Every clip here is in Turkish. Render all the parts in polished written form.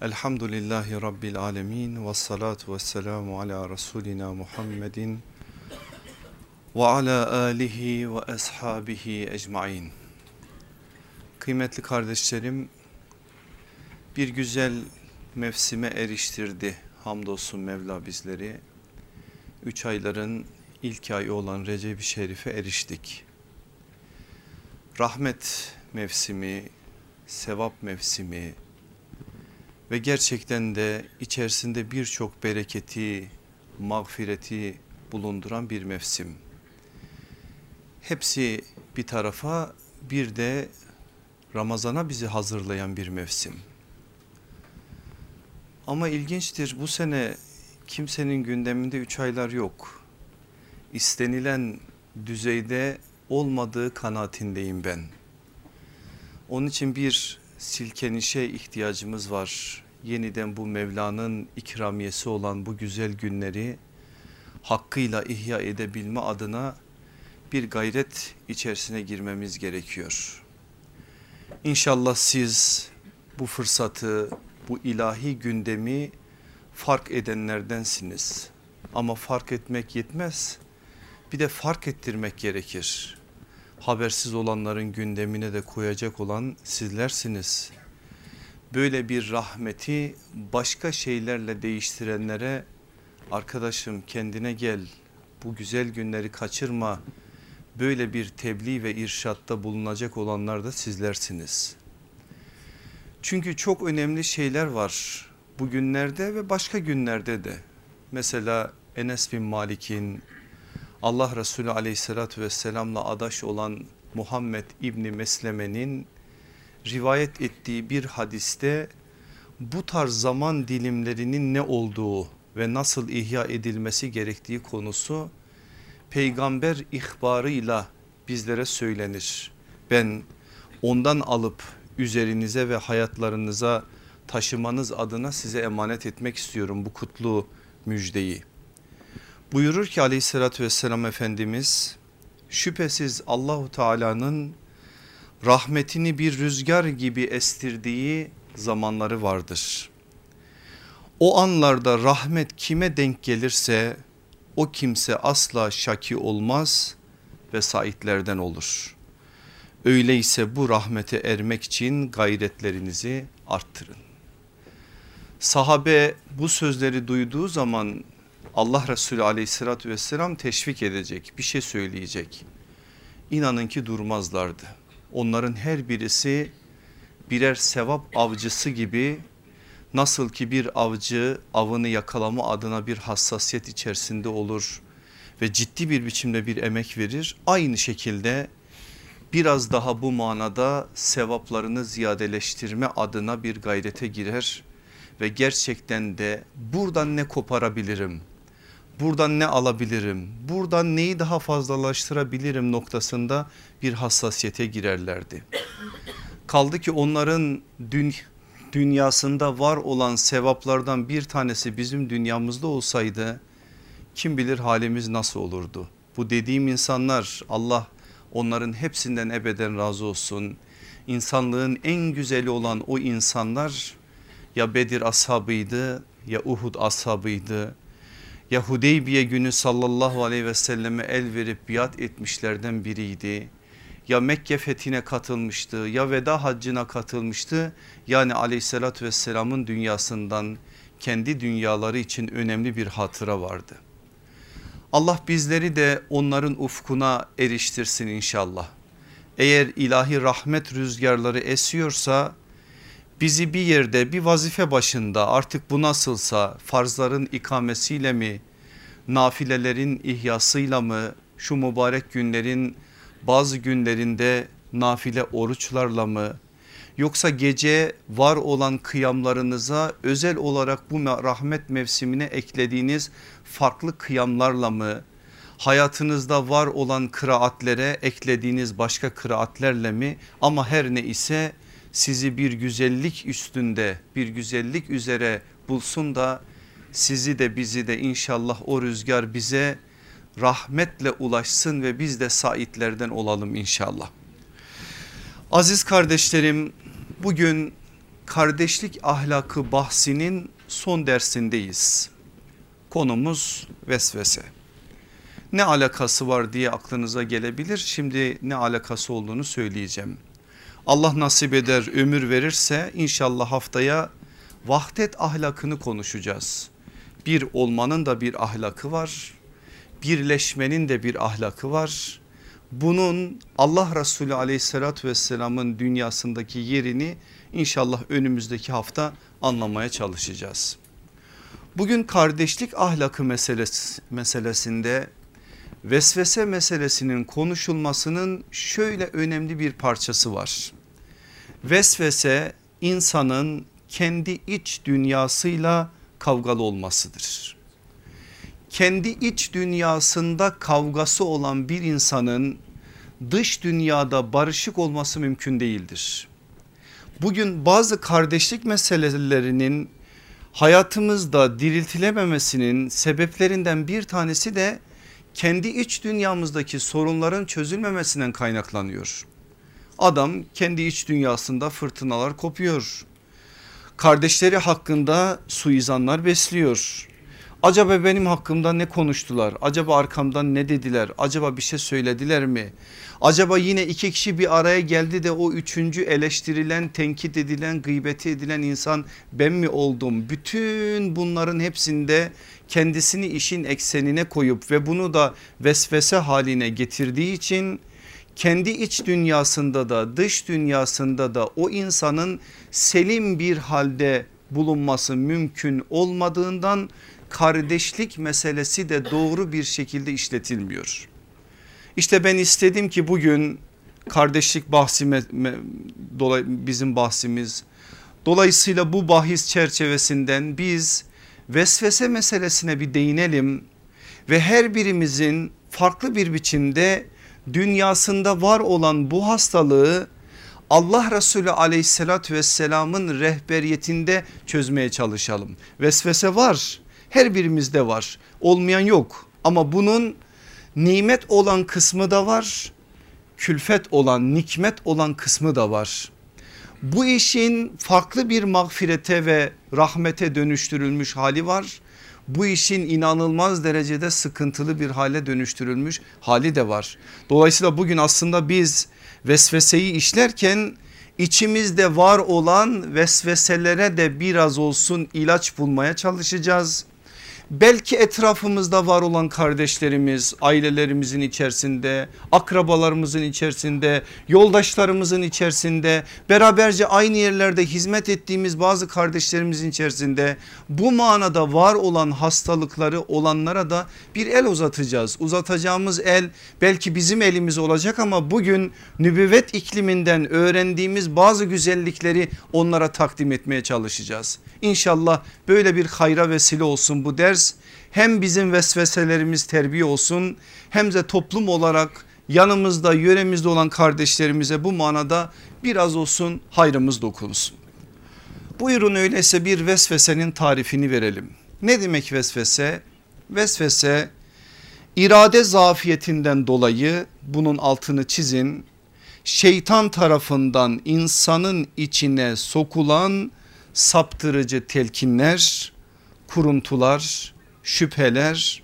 Elhamdülillahi Rabbil alemin ve salatu ve selamu ala Resulina Muhammedin ve ala alihi ve ashabihi ecmain. Kıymetli kardeşlerim, bir güzel mevsime eriştirdi hamdolsun Mevla bizleri. 3 ayların ilk ayı olan Recep-i Şerif'e eriştik. Rahmet mevsimi, sevap mevsimi ve gerçekten de içerisinde birçok bereketi, mağfireti bulunduran bir mevsim. Hepsi bir tarafa, bir de Ramazan'a bizi hazırlayan bir mevsim. Ama ilginçtir, bu sene kimsenin gündeminde 3 aylar yok. İstenilen düzeyde olmadığı kanaatindeyim ben. Onun için bir silkenişe ihtiyacımız var. Yeniden bu Mevla'nın ikramiyesi olan bu güzel günleri hakkıyla ihya edebilme adına bir gayret içerisine girmemiz gerekiyor. İnşallah siz bu fırsatı, bu ilahi gündemi fark edenlerdensiniz. Ama fark etmek yetmez. Bir de fark ettirmek gerekir. Habersiz olanların gündemine de koyacak olan sizlersiniz. Böyle bir rahmeti başka şeylerle değiştirenlere arkadaşım kendine gel, bu güzel günleri kaçırma, böyle bir tebliğ ve irşatta bulunacak olanlar da sizlersiniz. Çünkü çok önemli şeyler var bugünlerde ve başka günlerde de. Mesela Enes bin Malik'in, Allah Resulü aleyhissalatü vesselamla adaş olan Muhammed İbni Mesleme'nin rivayet ettiği bir hadiste bu tarz zaman dilimlerinin ne olduğu ve nasıl ihya edilmesi gerektiği konusu peygamber ihbarıyla bizlere söylenir. Ben ondan alıp üzerinize ve hayatlarınıza taşımanız adına size emanet etmek istiyorum bu kutlu müjdeyi. Buyurur ki aleyhissalatü vesselam Efendimiz, şüphesiz Allahu Teala'nın rahmetini bir rüzgar gibi estirdiği zamanları vardır. O anlarda rahmet kime denk gelirse o kimse asla şaki olmaz ve saitlerden olur. Öyleyse bu rahmete ermek için gayretlerinizi arttırın. Sahabe bu sözleri duyduğu zaman Allah Resulü aleyhissalatü vesselam teşvik edecek, bir şey söyleyecek. İnanın ki durmazlardı. Onların her birisi birer sevap avcısı gibi, nasıl ki bir avcı avını yakalama adına bir hassasiyet içerisinde olur ve ciddi bir biçimde bir emek verir, aynı şekilde biraz daha bu manada sevaplarını ziyadeleştirme adına bir gayrete girer ve gerçekten de buradan ne koparabilirim, buradan ne alabilirim, buradan neyi daha fazlalaştırabilirim noktasında bir hassasiyete girerlerdi. Kaldı ki onların dünyasında var olan sevaplardan bir tanesi bizim dünyamızda olsaydı kim bilir halimiz nasıl olurdu. Bu dediğim insanlar, Allah onların hepsinden ebeden razı olsun, İnsanlığın en güzeli olan o insanlar ya Bedir ashabıydı, ya Uhud ashabıydı, ya Hudeybiye günü sallallahu aleyhi ve selleme el verip biat etmişlerden biriydi. Ya Mekke fethine katılmıştı, ya veda haccına katılmıştı. Yani aleyhissalatü vesselamın dünyasından kendi dünyaları için önemli bir hatıra vardı. Allah bizleri de onların ufkuna eriştirsin inşallah. Eğer ilahi rahmet rüzgarları esiyorsa bizi bir yerde, bir vazife başında, artık bu nasılsa farzların ikamesiyle mi, nafilelerin ihyasıyla mı, şu mübarek günlerin bazı günlerinde nafile oruçlarla mı, yoksa gece var olan kıyamlarınıza özel olarak bu rahmet mevsimine eklediğiniz farklı kıyamlarla mı, hayatınızda var olan kıraatlere eklediğiniz başka kıraatlerle mi, ama her ne ise sizi bir güzellik üstünde, bir güzellik üzere bulsun da sizi de bizi de inşallah o rüzgar bize rahmetle ulaşsın ve biz de saitlerden olalım inşallah. Aziz kardeşlerim, bugün kardeşlik ahlakı bahsinin son dersindeyiz. Konumuz vesvese. Ne alakası var diye aklınıza gelebilir. Şimdi ne alakası olduğunu söyleyeceğim. Allah nasip eder, ömür verirse inşallah haftaya vahdet ahlakını konuşacağız. Bir olmanın da bir ahlakı var. Birleşmenin de bir ahlakı var. Bunun Allah Resulü aleyhissalatü vesselamın dünyasındaki yerini inşallah önümüzdeki hafta anlamaya çalışacağız. Bugün kardeşlik ahlakı meselesinde vesvese meselesinin konuşulmasının şöyle önemli bir parçası var. Vesvese insanın kendi iç dünyasıyla kavgalı olmasıdır. Kendi iç dünyasında kavgası olan bir insanın dış dünyada barışık olması mümkün değildir. Bugün bazı kardeşlik meselelerinin hayatımızda diriltilememesinin sebeplerinden bir tanesi de kendi iç dünyamızdaki sorunların çözülmemesinden kaynaklanıyor. Adam kendi iç dünyasında fırtınalar kopuyor. Kardeşleri hakkında suizanlar besliyor. Acaba benim hakkımda ne konuştular? Acaba arkamdan ne dediler? Acaba bir şey söylediler mi? Acaba yine iki kişi bir araya geldi de o üçüncü eleştirilen, tenkit edilen, gıybeti edilen insan ben mi oldum? Bütün bunların hepsinde kendisini işin eksenine koyup ve bunu da vesvese haline getirdiği için kendi iç dünyasında da dış dünyasında da o insanın selim bir halde bulunması mümkün olmadığından kardeşlik meselesi de doğru bir şekilde işletilmiyor. İşte ben istedim ki bugün kardeşlik bahsime bizim bahsimiz. Dolayısıyla bu bahis çerçevesinden biz vesvese meselesine bir değinelim ve her birimizin farklı bir biçimde dünyasında var olan bu hastalığı Allah Resulü aleyhissalatü vesselamın rehberiyetinde çözmeye çalışalım. Vesvese var. Her birimizde var, olmayan yok ama bunun nimet olan kısmı da var, külfet olan, nikmet olan kısmı da var. Bu işin farklı bir mağfirete ve rahmete dönüştürülmüş hali var. Bu işin inanılmaz derecede sıkıntılı bir hale dönüştürülmüş hali de var. Dolayısıyla bugün aslında biz vesveseyi işlerken içimizde var olan vesveselere de biraz olsun ilaç bulmaya çalışacağız. Belki etrafımızda var olan kardeşlerimiz, ailelerimizin içerisinde, akrabalarımızın içerisinde, yoldaşlarımızın içerisinde, beraberce aynı yerlerde hizmet ettiğimiz bazı kardeşlerimizin içerisinde bu manada var olan hastalıkları olanlara da bir el uzatacağız. Uzatacağımız el belki bizim elimiz olacak ama bugün nübüvvet ikliminden öğrendiğimiz bazı güzellikleri onlara takdim etmeye çalışacağız. İnşallah böyle bir hayra vesile olsun bu ders. Hem bizim vesveselerimiz terbiye olsun hem de toplum olarak yanımızda yöremizde olan kardeşlerimize bu manada biraz olsun hayrımız dokunsun. Buyurun öyleyse bir vesvesenin tarifini verelim. Ne demek vesvese? Vesvese irade zafiyetinden dolayı, bunun altını çizin, şeytan tarafından insanın içine sokulan saptırıcı telkinler, kuruntular, şüpheler,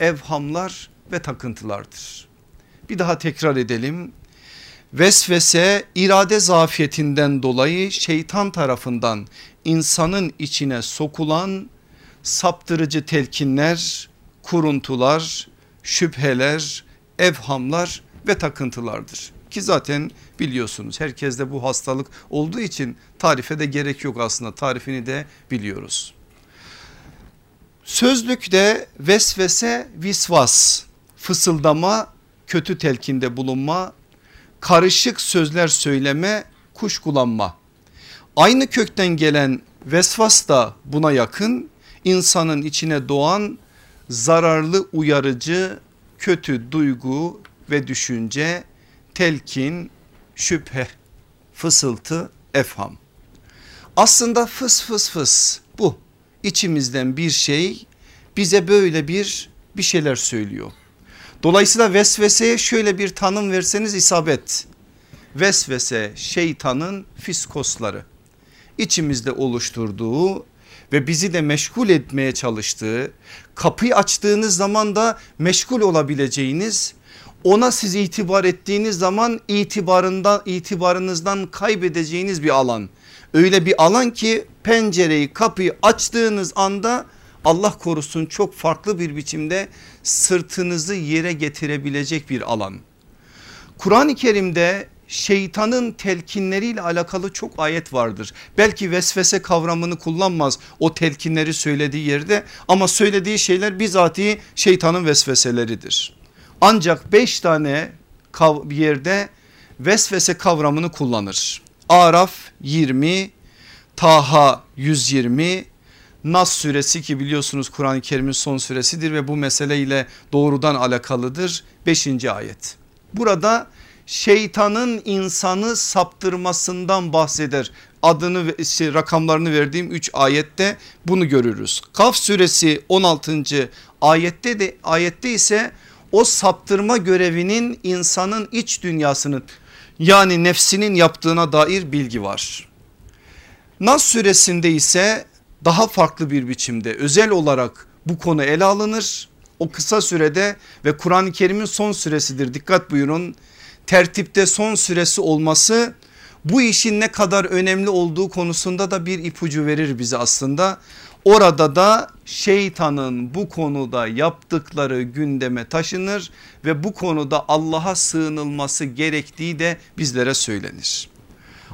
evhamlar ve takıntılardır. Bir daha tekrar edelim. Vesvese irade zafiyetinden dolayı şeytan tarafından insanın içine sokulan saptırıcı telkinler, kuruntular, şüpheler, evhamlar ve takıntılardır. Ki zaten biliyorsunuz herkeste bu hastalık olduğu için tarife de gerek yok, aslında tarifini de biliyoruz. Sözlükte vesvese, visvas, fısıldama, kötü telkinde bulunma, karışık sözler söyleme, kuşkulanma. Aynı kökten gelen vesvas da buna yakın, insanın içine doğan zararlı, uyarıcı, kötü duygu ve düşünce, telkin, şüphe, fısıltı, efham. Aslında fıs fıs fıs bu. İçimizden bir şey bize böyle bir şeyler söylüyor. Dolayısıyla vesveseye şöyle bir tanım verseniz isabet. Vesvese şeytanın fiskosları. içimizde oluşturduğu ve bizi de meşgul etmeye çalıştığı, kapıyı açtığınız zaman da meşgul olabileceğiniz, ona siz itibar ettiğiniz zaman itibarınızdan kaybedeceğiniz bir alan. Öyle bir alan ki pencereyi, kapıyı açtığınız anda Allah korusun çok farklı bir biçimde sırtınızı yere getirebilecek bir alan. Kur'an-ı Kerim'de şeytanın telkinleriyle alakalı çok ayet vardır. Belki vesvese kavramını kullanmaz o telkinleri söylediği yerde, ama söylediği şeyler bizatihi şeytanın vesveseleridir. Ancak 5 tane yerde vesvese kavramını kullanır. Araf 20, Taha 120, Nas suresi ki biliyorsunuz Kur'an-ı Kerim'in son suresidir ve bu meseleyle doğrudan alakalıdır. 5. ayet. Burada şeytanın insanı saptırmasından bahseder. Adını ve rakamlarını verdiğim 3 ayette bunu görürüz. Kaf suresi 16. ayette ise o saptırma görevinin insanın iç dünyasının yani nefsinin yaptığına dair bilgi var. Nas suresinde ise daha farklı bir biçimde özel olarak bu konu ele alınır. O kısa sürede ve Kur'an-ı Kerim'in son süresidir, dikkat buyurun. Tertipte son süresi olması bu işin ne kadar önemli olduğu konusunda da bir ipucu verir bize aslında. Orada da şeytanın bu konuda yaptıkları gündeme taşınır ve bu konuda Allah'a sığınılması gerektiği de bizlere söylenir.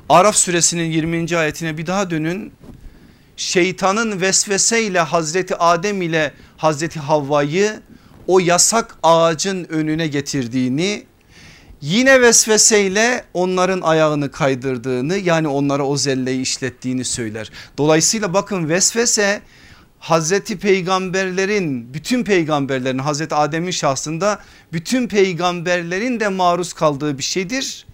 Araf suresinin 20. ayetine bir daha dönün. Şeytanın vesveseyle Hazreti Adem ile Hazreti Havva'yı o yasak ağacın önüne getirdiğini, yine vesveseyle onların ayağını kaydırdığını, yani onlara o zelleyi işlettiğini söyler. Dolayısıyla bakın vesvese Hazreti Peygamberlerin, bütün peygamberlerin, Hazreti Adem'in şahsında bütün peygamberlerin de maruz kaldığı bir şeydir.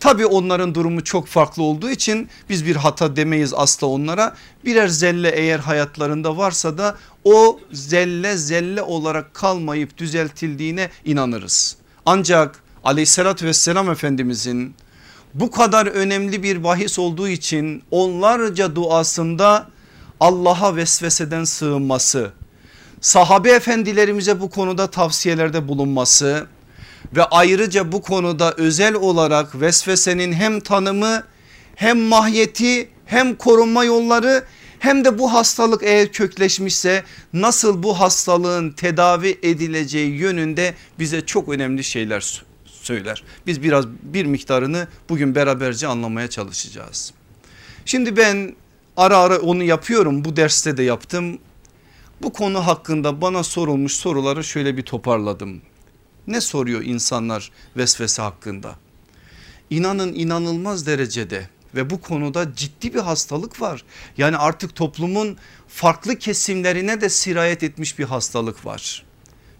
Tabii onların durumu çok farklı olduğu için biz bir hata demeyiz asla onlara. Birer zelle eğer hayatlarında varsa da o zelle olarak kalmayıp düzeltildiğine inanırız. Ancak aleyhissalatü vesselam Efendimizin bu kadar önemli bir bahis olduğu için onlarca duasında Allah'a vesveseden sığınması, sahabe efendilerimize bu konuda tavsiyelerde bulunması ve ayrıca bu konuda özel olarak vesvesenin hem tanımı hem mahiyeti hem korunma yolları hem de bu hastalık eğer kökleşmişse nasıl bu hastalığın tedavi edileceği yönünde bize çok önemli şeyler söyler. Biz bir miktarını bugün beraberce anlamaya çalışacağız. Şimdi ben ara onu yapıyorum, bu derste de yaptım. Bu konu hakkında bana sorulmuş soruları şöyle bir toparladım. Ne soruyor insanlar vesvese hakkında? İnanın inanılmaz derecede ve bu konuda ciddi bir hastalık var. Yani artık toplumun farklı kesimlerine de sirayet etmiş bir hastalık var.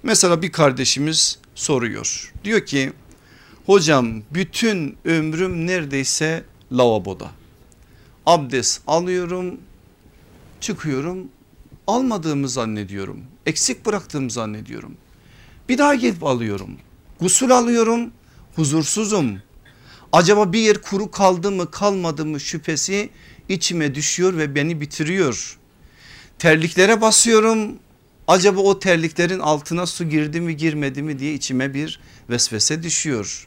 Mesela bir kardeşimiz soruyor. Diyor ki hocam bütün ömrüm neredeyse lavaboda. Abdest alıyorum, çıkıyorum, almadığımı zannediyorum, eksik bıraktığımı zannediyorum. Bir daha gelip alıyorum, gusül alıyorum, huzursuzum. Acaba bir yer kuru kaldı mı kalmadı mı şüphesi içime düşüyor ve beni bitiriyor. Terliklere basıyorum, acaba o terliklerin altına su girdi mi girmedi mi diye içime bir vesvese düşüyor.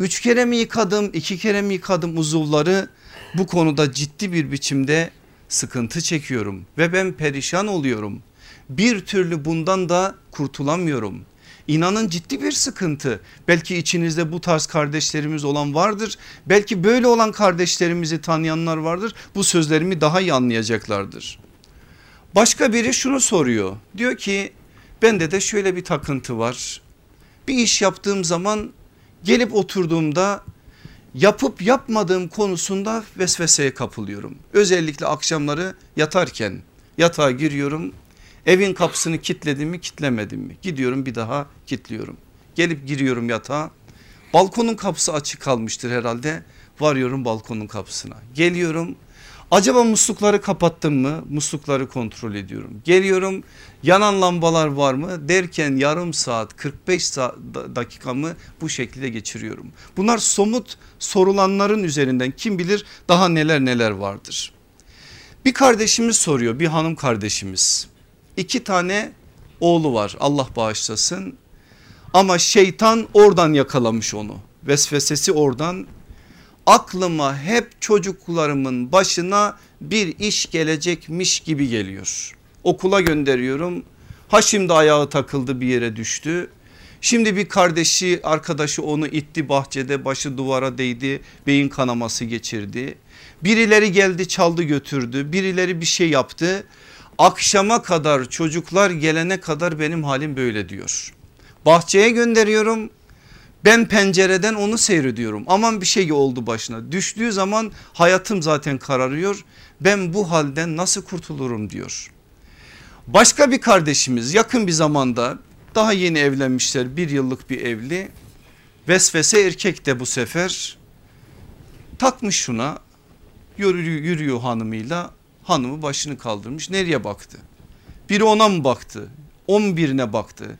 3 kere mi yıkadım, 2 kere mi yıkadım uzuvları, bu konuda ciddi bir biçimde sıkıntı çekiyorum ve ben perişan oluyorum. Bir türlü bundan da kurtulamıyorum. İnanın ciddi bir sıkıntı. Belki içinizde bu tarz kardeşlerimiz olan vardır. Belki böyle olan kardeşlerimizi tanıyanlar vardır. Bu sözlerimi daha iyi anlayacaklardır. Başka biri şunu soruyor. Diyor ki bende de şöyle bir takıntı var. Bir iş yaptığım zaman gelip oturduğumda yapıp yapmadığım konusunda vesveseye kapılıyorum. Özellikle akşamları yatarken yatağa giriyorum. Evin kapısını kilitledim mi kilitlemedim mi, gidiyorum bir daha kilitliyorum, gelip giriyorum yatağa, balkonun kapısı açık kalmıştır herhalde, varıyorum balkonun kapısına, geliyorum, acaba muslukları kapattım mı, muslukları kontrol ediyorum, geliyorum, yanan lambalar var mı derken yarım saat 45 dakikamı bu şekilde geçiriyorum. Bunlar somut sorulanların üzerinden, kim bilir daha neler vardır. Bir kardeşimiz soruyor, bir hanım kardeşimiz, 2 tane oğlu var Allah bağışlasın ama şeytan oradan yakalamış onu, vesvesesi oradan. Aklıma hep çocuklarımın başına bir iş gelecekmiş gibi geliyor. Okula gönderiyorum, ha şimdi ayağı takıldı bir yere düştü. Şimdi bir arkadaşı onu itti bahçede, başı duvara değdi, beyin kanaması geçirdi. Birileri geldi çaldı götürdü, birileri bir şey yaptı. Akşama kadar, çocuklar gelene kadar benim halim böyle diyor. Bahçeye gönderiyorum, ben pencereden onu seyrediyorum. Aman bir şey oldu başına, düştüğü zaman hayatım zaten kararıyor. Ben bu halden nasıl kurtulurum diyor. Başka bir kardeşimiz yakın bir zamanda, daha yeni evlenmişler, 1 yıllık bir evli. Vesvese erkek de bu sefer takmış şuna, yürüyor hanımıyla, hanımı başını kaldırmış. Nereye baktı? Biri ona mı baktı? 11'ine baktı.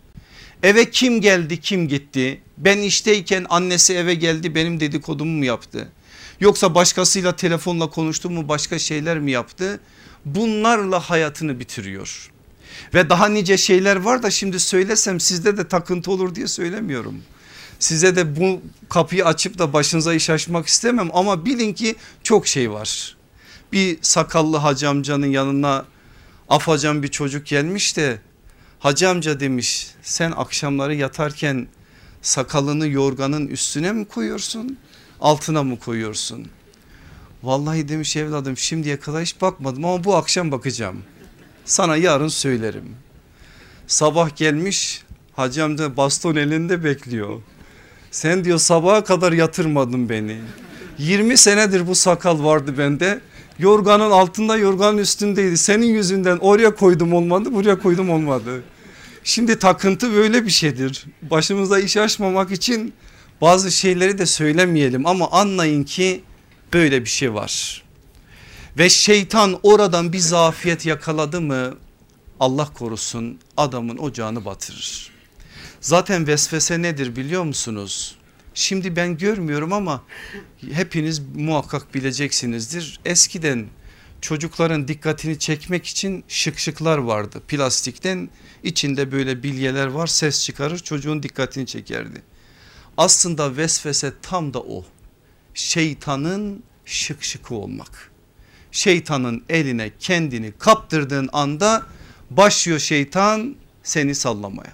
Eve kim geldi kim gitti? Ben işteyken annesi eve geldi benim dedikodumu mu yaptı? Yoksa başkasıyla telefonla konuştu mu, başka şeyler mi yaptı? Bunlarla hayatını bitiriyor. Ve daha nice şeyler var da şimdi söylesem sizde de takıntı olur diye söylemiyorum. Size de bu kapıyı açıp da başınıza iş açmak istemem ama bilin ki çok şey var. Bir sakallı hacı amcanın yanına afacan bir çocuk gelmiş de, hacı amca demiş, sen akşamları yatarken sakalını yorganın üstüne mi koyuyorsun, altına mı koyuyorsun? Vallahi demiş evladım, şimdiye kadar hiç bakmadım ama bu akşam bakacağım. Sana yarın söylerim. Sabah gelmiş, hacı amca baston elinde bekliyor. Sen diyor sabaha kadar yatırmadın beni. 20 senedir bu sakal vardı bende. Yorganın altında, yorganın üstündeydi. Senin yüzünden oraya koydum olmadı, buraya koydum olmadı. Şimdi takıntı böyle bir şeydir. Başımıza iş açmamak için bazı şeyleri de söylemeyelim ama anlayın ki böyle bir şey var. Ve şeytan oradan bir zafiyet yakaladı mı Allah korusun adamın ocağını batırır. Zaten vesvese nedir biliyor musunuz? Şimdi ben görmüyorum ama hepiniz muhakkak bileceksinizdir. Eskiden çocukların dikkatini çekmek için şıkşıklar vardı. Plastikten, içinde böyle bilyeler var, ses çıkarır, çocuğun dikkatini çekerdi. Aslında vesvese tam da o. Şeytanın şıkşıkı olmak. Şeytanın eline kendini kaptırdığın anda başlıyor şeytan seni sallamaya.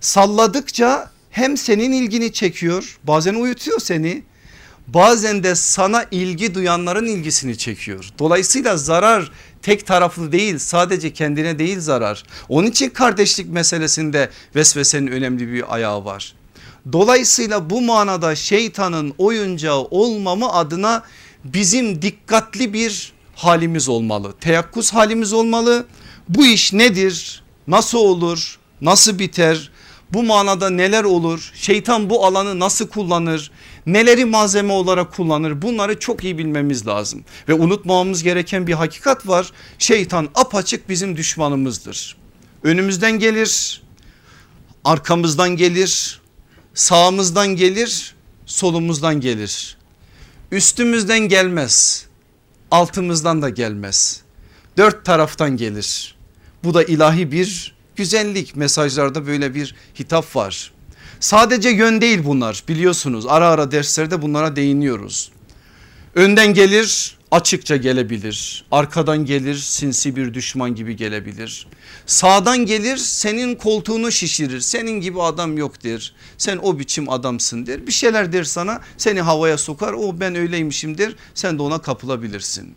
Salladıkça hem senin ilgini çekiyor, bazen uyutuyor seni, bazen de sana ilgi duyanların ilgisini çekiyor. Dolayısıyla zarar tek taraflı değil, sadece kendine değil zarar. Onun için kardeşlik meselesinde vesvesenin önemli bir ayağı var. Dolayısıyla bu manada şeytanın oyuncağı olmama adına bizim dikkatli bir halimiz olmalı. Teyakkuz halimiz olmalı. Bu iş nedir? Nasıl olur? Nasıl biter? Bu manada neler olur? Şeytan bu alanı nasıl kullanır? Neleri malzeme olarak kullanır? Bunları çok iyi bilmemiz lazım. Ve unutmamamız gereken bir hakikat var. Şeytan apaçık bizim düşmanımızdır. Önümüzden gelir, arkamızdan gelir, sağımızdan gelir, solumuzdan gelir. Üstümüzden gelmez, altımızdan da gelmez, 4 taraftan gelir. Bu da ilahi bir güzellik, mesajlarda böyle bir hitap var. Sadece yön değil bunlar, biliyorsunuz ara ara derslerde bunlara değiniyoruz. Önden gelir, açıkça gelebilir, arkadan gelir, sinsi bir düşman gibi gelebilir. Sağdan gelir, senin koltuğunu şişirir, senin gibi adam yok der, sen o biçim adamsın der, bir şeyler der sana, seni havaya sokar, o ben öyleymişim der, sen de ona kapılabilirsin.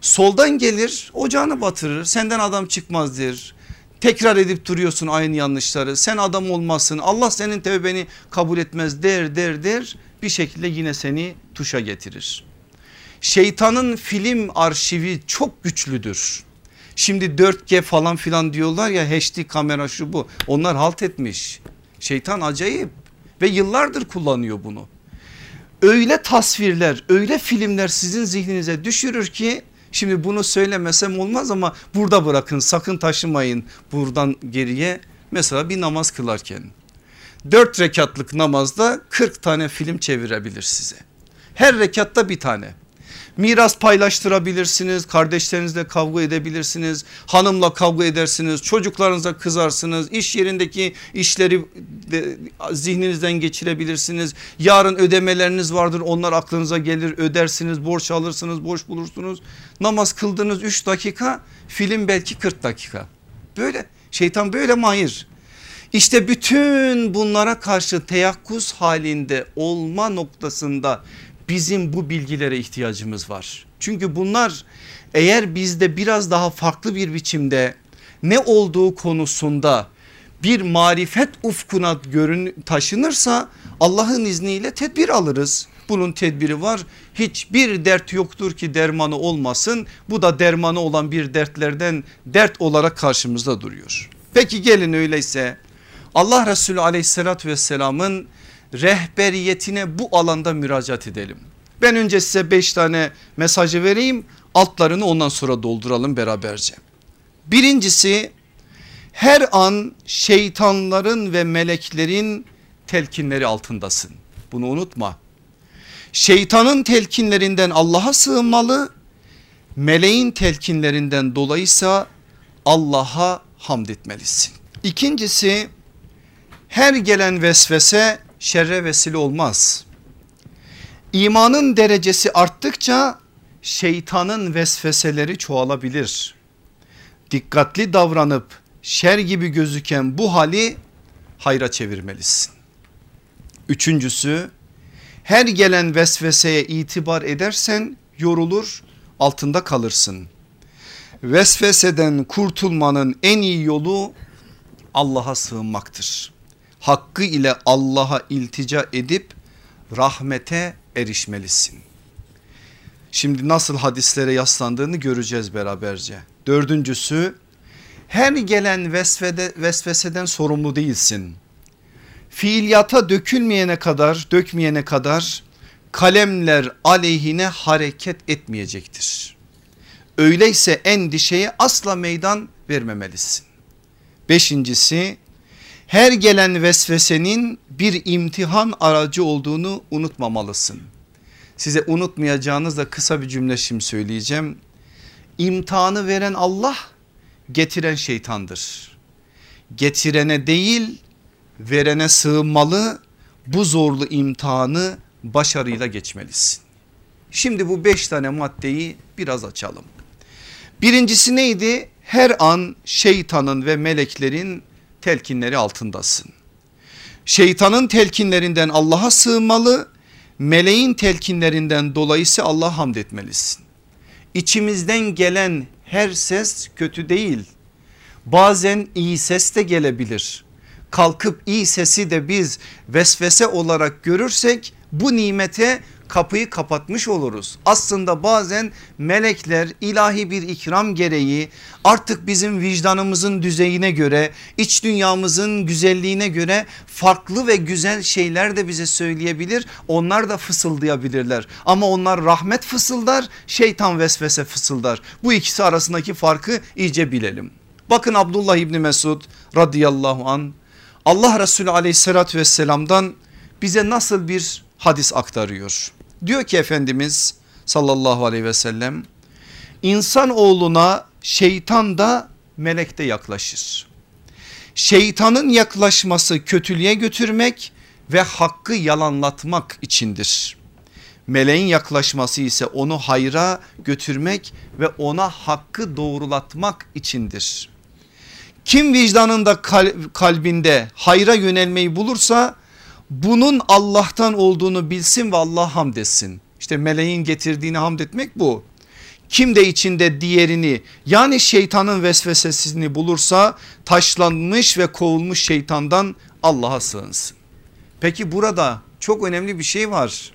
Soldan gelir, ocağını batırır, senden adam çıkmaz der, tekrar edip duruyorsun aynı yanlışları, sen adam olmazsın, Allah senin tevbeni kabul etmez der, bir şekilde yine seni tuşa getirir. Şeytanın film arşivi çok güçlüdür. Şimdi 4G falan filan diyorlar ya, HD kamera şu bu, onlar halt etmiş. Şeytan acayip ve yıllardır kullanıyor bunu. Öyle tasvirler, öyle filmler sizin zihninize düşürür ki, şimdi bunu söylemesem olmaz ama burada bırakın, sakın taşımayın buradan geriye. Mesela bir namaz kılarken 4 rekatlık namazda 40 tane film çevirebilir size. Her rekatta bir tane. Miras paylaştırabilirsiniz, kardeşlerinizle kavga edebilirsiniz, hanımla kavga edersiniz, çocuklarınıza kızarsınız, iş yerindeki işleri zihninizden geçirebilirsiniz. Yarın ödemeleriniz vardır, onlar aklınıza gelir, ödersiniz, borç alırsınız, borç bulursunuz. Namaz kıldığınız 3 dakika, film belki 40 dakika. Böyle şeytan, böyle mahir. İşte bütün bunlara karşı teyakkuz halinde olma noktasında bizim bu bilgilere ihtiyacımız var. Çünkü bunlar eğer bizde biraz daha farklı bir biçimde ne olduğu konusunda bir marifet ufkuna taşınırsa Allah'ın izniyle tedbir alırız. Bunun tedbiri var. Hiçbir dert yoktur ki dermanı olmasın. Bu da dermanı olan bir dertlerden dert olarak karşımızda duruyor. Peki gelin öyleyse Allah Resulü aleyhissalatü vesselamın rehberiyetine bu alanda müracaat edelim. Ben önce size 5 tane mesajı vereyim, altlarını ondan sonra dolduralım beraberce. Birincisi, her an şeytanların ve meleklerin telkinleri altındasın. Bunu unutma. Şeytanın telkinlerinden Allah'a sığınmalı, meleğin telkinlerinden dolayıysa Allah'a hamd etmelisin. İkincisi, her gelen vesvese şerre vesile olmaz. İmanın derecesi arttıkça şeytanın vesveseleri çoğalabilir. Dikkatli davranıp şer gibi gözüken bu hali hayra çevirmelisin. Üçüncüsü, her gelen vesveseye itibar edersen yorulur, altında kalırsın. Vesveseden kurtulmanın en iyi yolu Allah'a sığınmaktır. Hakkı ile Allah'a iltica edip rahmete erişmelisin. Şimdi nasıl hadislere yaslandığını göreceğiz beraberce. Dördüncüsü, her gelen vesveseden sorumlu değilsin. Fiiliyata dökmeyene kadar kalemler aleyhine hareket etmeyecektir. Öyleyse endişeye asla meydan vermemelisin. Beşincisi, her gelen vesvesenin bir imtihan aracı olduğunu unutmamalısın. Size unutmayacağınız da kısa bir cümle şimdi söyleyeceğim. İmtihanı veren Allah, getiren şeytandır. Getirene değil, verene sığınmalı, bu zorlu imtihanı başarıyla geçmelisin. Şimdi bu 5 tane maddeyi biraz açalım. Birincisi neydi? Her an şeytanın ve meleklerin telkinleri altındasın. Şeytanın telkinlerinden Allah'a sığınmalı, meleğin telkinlerinden dolayısıyla Allah'a hamd etmelisin. İçimizden gelen her ses kötü değil. Bazen iyi ses de gelebilir. Kalkıp iyi sesi de biz vesvese olarak görürsek bu nimete kapıyı kapatmış oluruz. Aslında bazen melekler ilahi bir ikram gereği artık bizim vicdanımızın düzeyine göre, iç dünyamızın güzelliğine göre farklı ve güzel şeyler de bize söyleyebilir. Onlar da fısıldayabilirler ama onlar rahmet fısıldar, şeytan vesvese fısıldar. Bu ikisi arasındaki farkı iyice bilelim. Bakın Abdullah İbni Mesud radıyallahu anh Allah Resulü aleyhissalatü vesselam'dan bize nasıl bir hadis aktarıyor. Diyor ki Efendimiz sallallahu aleyhi ve sellem, insanoğluna şeytan da melek de yaklaşır. Şeytanın yaklaşması kötülüğe götürmek ve hakkı yalanlatmak içindir. Meleğin yaklaşması ise onu hayra götürmek ve ona hakkı doğrulatmak içindir. Kim vicdanında kalbinde hayra yönelmeyi bulursa bunun Allah'tan olduğunu bilsin ve Allah'a hamd etsin. İşte meleğin getirdiğini hamd etmek bu. Kim de içinde diğerini yani şeytanın vesvesesini bulursa taşlanmış ve kovulmuş şeytandan Allah'a sığınsın. Peki burada çok önemli bir şey var.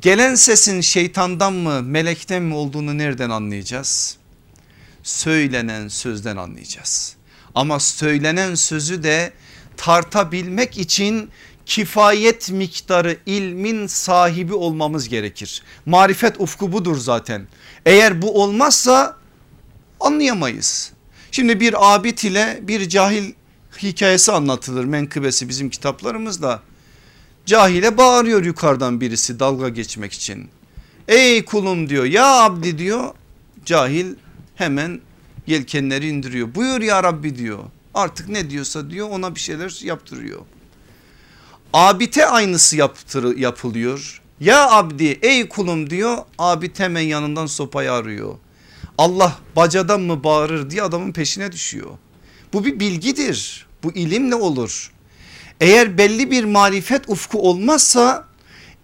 Gelen sesin şeytandan mı melekten mi olduğunu nereden anlayacağız? Söylenen sözden anlayacağız. Ama söylenen sözü de tartabilmek için kifayet miktarı ilmin sahibi olmamız gerekir. Marifet ufku budur zaten. Eğer bu olmazsa anlayamayız. Şimdi bir abid ile bir cahil hikayesi anlatılır, menkıbesi bizim kitaplarımızda. Cahile bağırıyor yukarıdan birisi dalga geçmek için. Ey kulum diyor, ya abdi diyor. Cahil hemen yelkenleri indiriyor. Buyur ya Rabbi diyor. Artık ne diyorsa diyor, ona bir şeyler yaptırıyor. Abite aynısı yapılıyor. Ya abdi, ey kulum diyor. Abit hemen yanından sopayı arıyor. Allah bacadan mı bağırır diye adamın peşine düşüyor. Bu bir bilgidir. Bu ilimle olur. Eğer belli bir marifet ufku olmazsa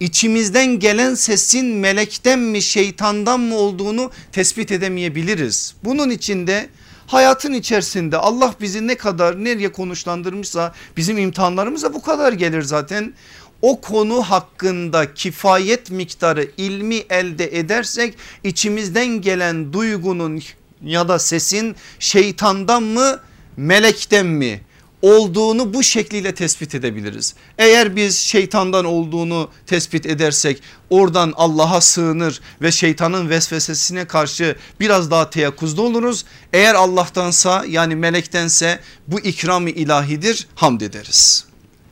içimizden gelen sesin melekten mi şeytandan mı olduğunu tespit edemeyebiliriz. Bunun için de hayatın içerisinde Allah bizi ne kadar nereye konuşlandırmışsa bizim imtihanlarımıza bu kadar gelir zaten. O konu hakkında kifayet miktarı ilmi elde edersek içimizden gelen duygunun ya da sesin şeytandan mı melekten mi olduğunu bu şekliyle tespit edebiliriz. Eğer biz şeytandan olduğunu tespit edersek oradan Allah'a sığınır ve şeytanın vesvesesine karşı biraz daha teyakkuzda oluruz. Eğer Allah'tansa yani melektense bu ikram-ı ilahidir, hamd ederiz.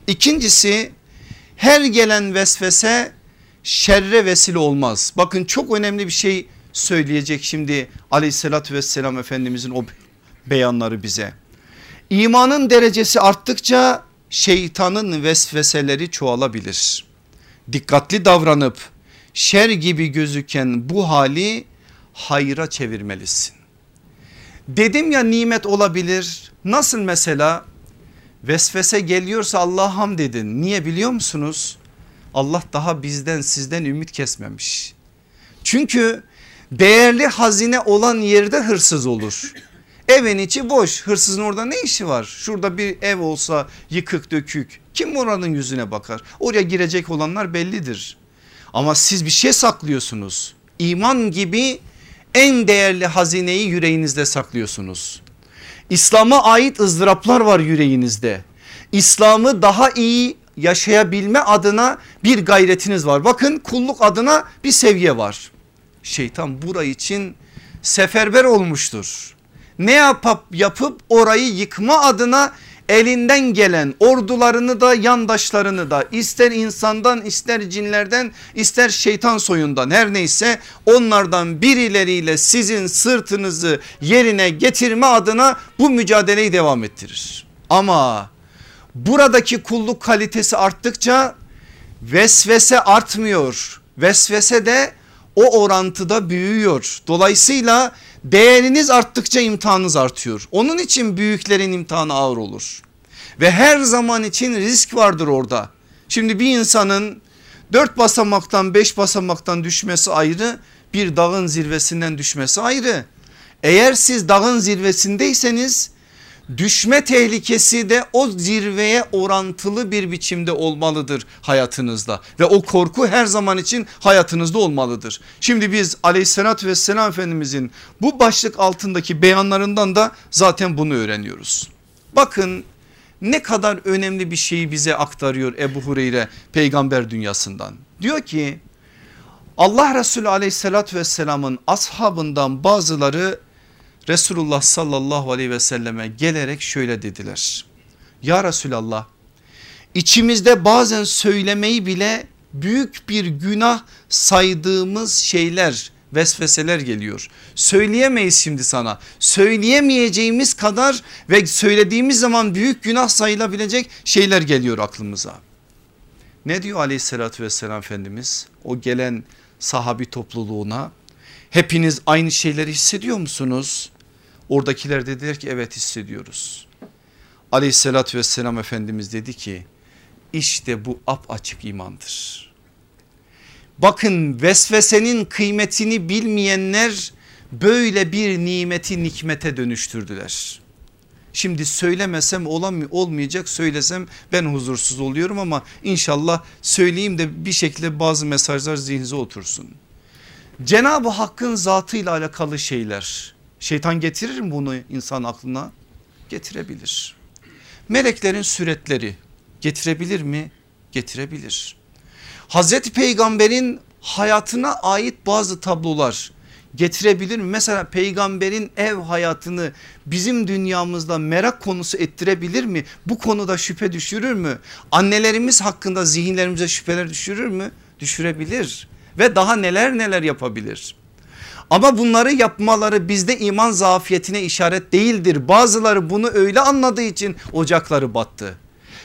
İkincisi, her gelen vesvese şerre vesile olmaz. Bakın çok önemli bir şey söyleyecek şimdi aleyhissalatü vesselam Efendimizin o beyanları bize. İmanın derecesi arttıkça şeytanın vesveseleri çoğalabilir. Dikkatli davranıp şer gibi gözüken bu hali hayra çevirmelisin. Dedim ya nimet olabilir. Nasıl mesela? Vesvese geliyorsa Allah'a hamd edin. Niye biliyor musunuz? Allah daha bizden sizden ümit kesmemiş. Çünkü değerli hazine olan yerde hırsız olur. Evin içi boş, hırsızın orada ne işi var? Şurada bir ev olsa yıkık dökük kim oranın yüzüne bakar? Oraya girecek olanlar bellidir. Ama siz bir şey saklıyorsunuz. İman gibi en değerli hazineyi yüreğinizde saklıyorsunuz. İslam'a ait ızdıraplar var yüreğinizde. İslam'ı daha iyi yaşayabilme adına bir gayretiniz var. Bakın kulluk adına bir seviye var. Şeytan burayı için seferber olmuştur. Ne yapıp orayı yıkma adına elinden gelen ordularını da yandaşlarını da ister insandan ister cinlerden ister şeytan soyundan her neyse onlardan birileriyle sizin sırtınızı yerine getirme adına bu mücadeleyi devam ettirir. Ama buradaki kulluk kalitesi arttıkça vesvese artmıyor. Vesvese de o orantıda büyüyor. Dolayısıyla değeriniz arttıkça imtihanınız artıyor. Onun için büyüklerin imtihanı ağır olur. Ve her zaman için risk vardır orada. Şimdi bir insanın 4 basamaktan 5 basamaktan düşmesi ayrı, bir dağın zirvesinden düşmesi ayrı. Eğer siz dağın zirvesindeyseniz düşme tehlikesi de o zirveye orantılı bir biçimde olmalıdır hayatınızda ve o korku her zaman için hayatınızda olmalıdır. Şimdi biz aleyhissalatü vesselam Efendimizin bu başlık altındaki beyanlarından da zaten bunu öğreniyoruz. Bakın ne kadar önemli bir şeyi bize aktarıyor Ebu Hureyre peygamber dünyasından. Diyor ki Allah Resulü aleyhissalatü vesselamın ashabından bazıları Resulullah sallallahu aleyhi ve selleme gelerek şöyle dediler. Ya Resulallah, içimizde bazen söylemeyi bile büyük bir günah saydığımız şeyler, vesveseler geliyor. Söyleyemeyiz şimdi sana. Söyleyemeyeceğimiz kadar ve söylediğimiz zaman büyük günah sayılabilecek şeyler geliyor aklımıza. Ne diyor aleyhissalatü vesselam Efendimiz o gelen sahabi topluluğuna? Hepiniz aynı şeyleri hissediyor musunuz? Oradakiler dediler ki evet hissediyoruz. Aleyhissalatü vesselam Efendimiz dedi ki işte bu apaçık imandır. Bakın vesvesenin kıymetini bilmeyenler böyle bir nimeti nikmete dönüştürdüler. Şimdi söylemesem olmayacak, söylesem ben huzursuz oluyorum ama inşallah söyleyeyim de bir şekilde bazı mesajlar zihninize otursun. Cenab-ı Hakk'ın zatıyla alakalı şeyler. Şeytan getirir mi bunu insan aklına? Getirebilir. Meleklerin suretleri getirebilir mi? Getirebilir. Hazreti Peygamber'in hayatına ait bazı tablolar getirebilir mi? Mesela Peygamber'in ev hayatını bizim dünyamızda merak konusu ettirebilir mi? Bu konuda şüphe düşürür mü? Annelerimiz hakkında zihinlerimize şüpheler düşürür mü? Düşürebilir. ve daha neler neler yapabilir. Ama bunları yapmaları bizde iman zafiyetine işaret değildir. Bazıları bunu öyle anladığı için ocakları battı.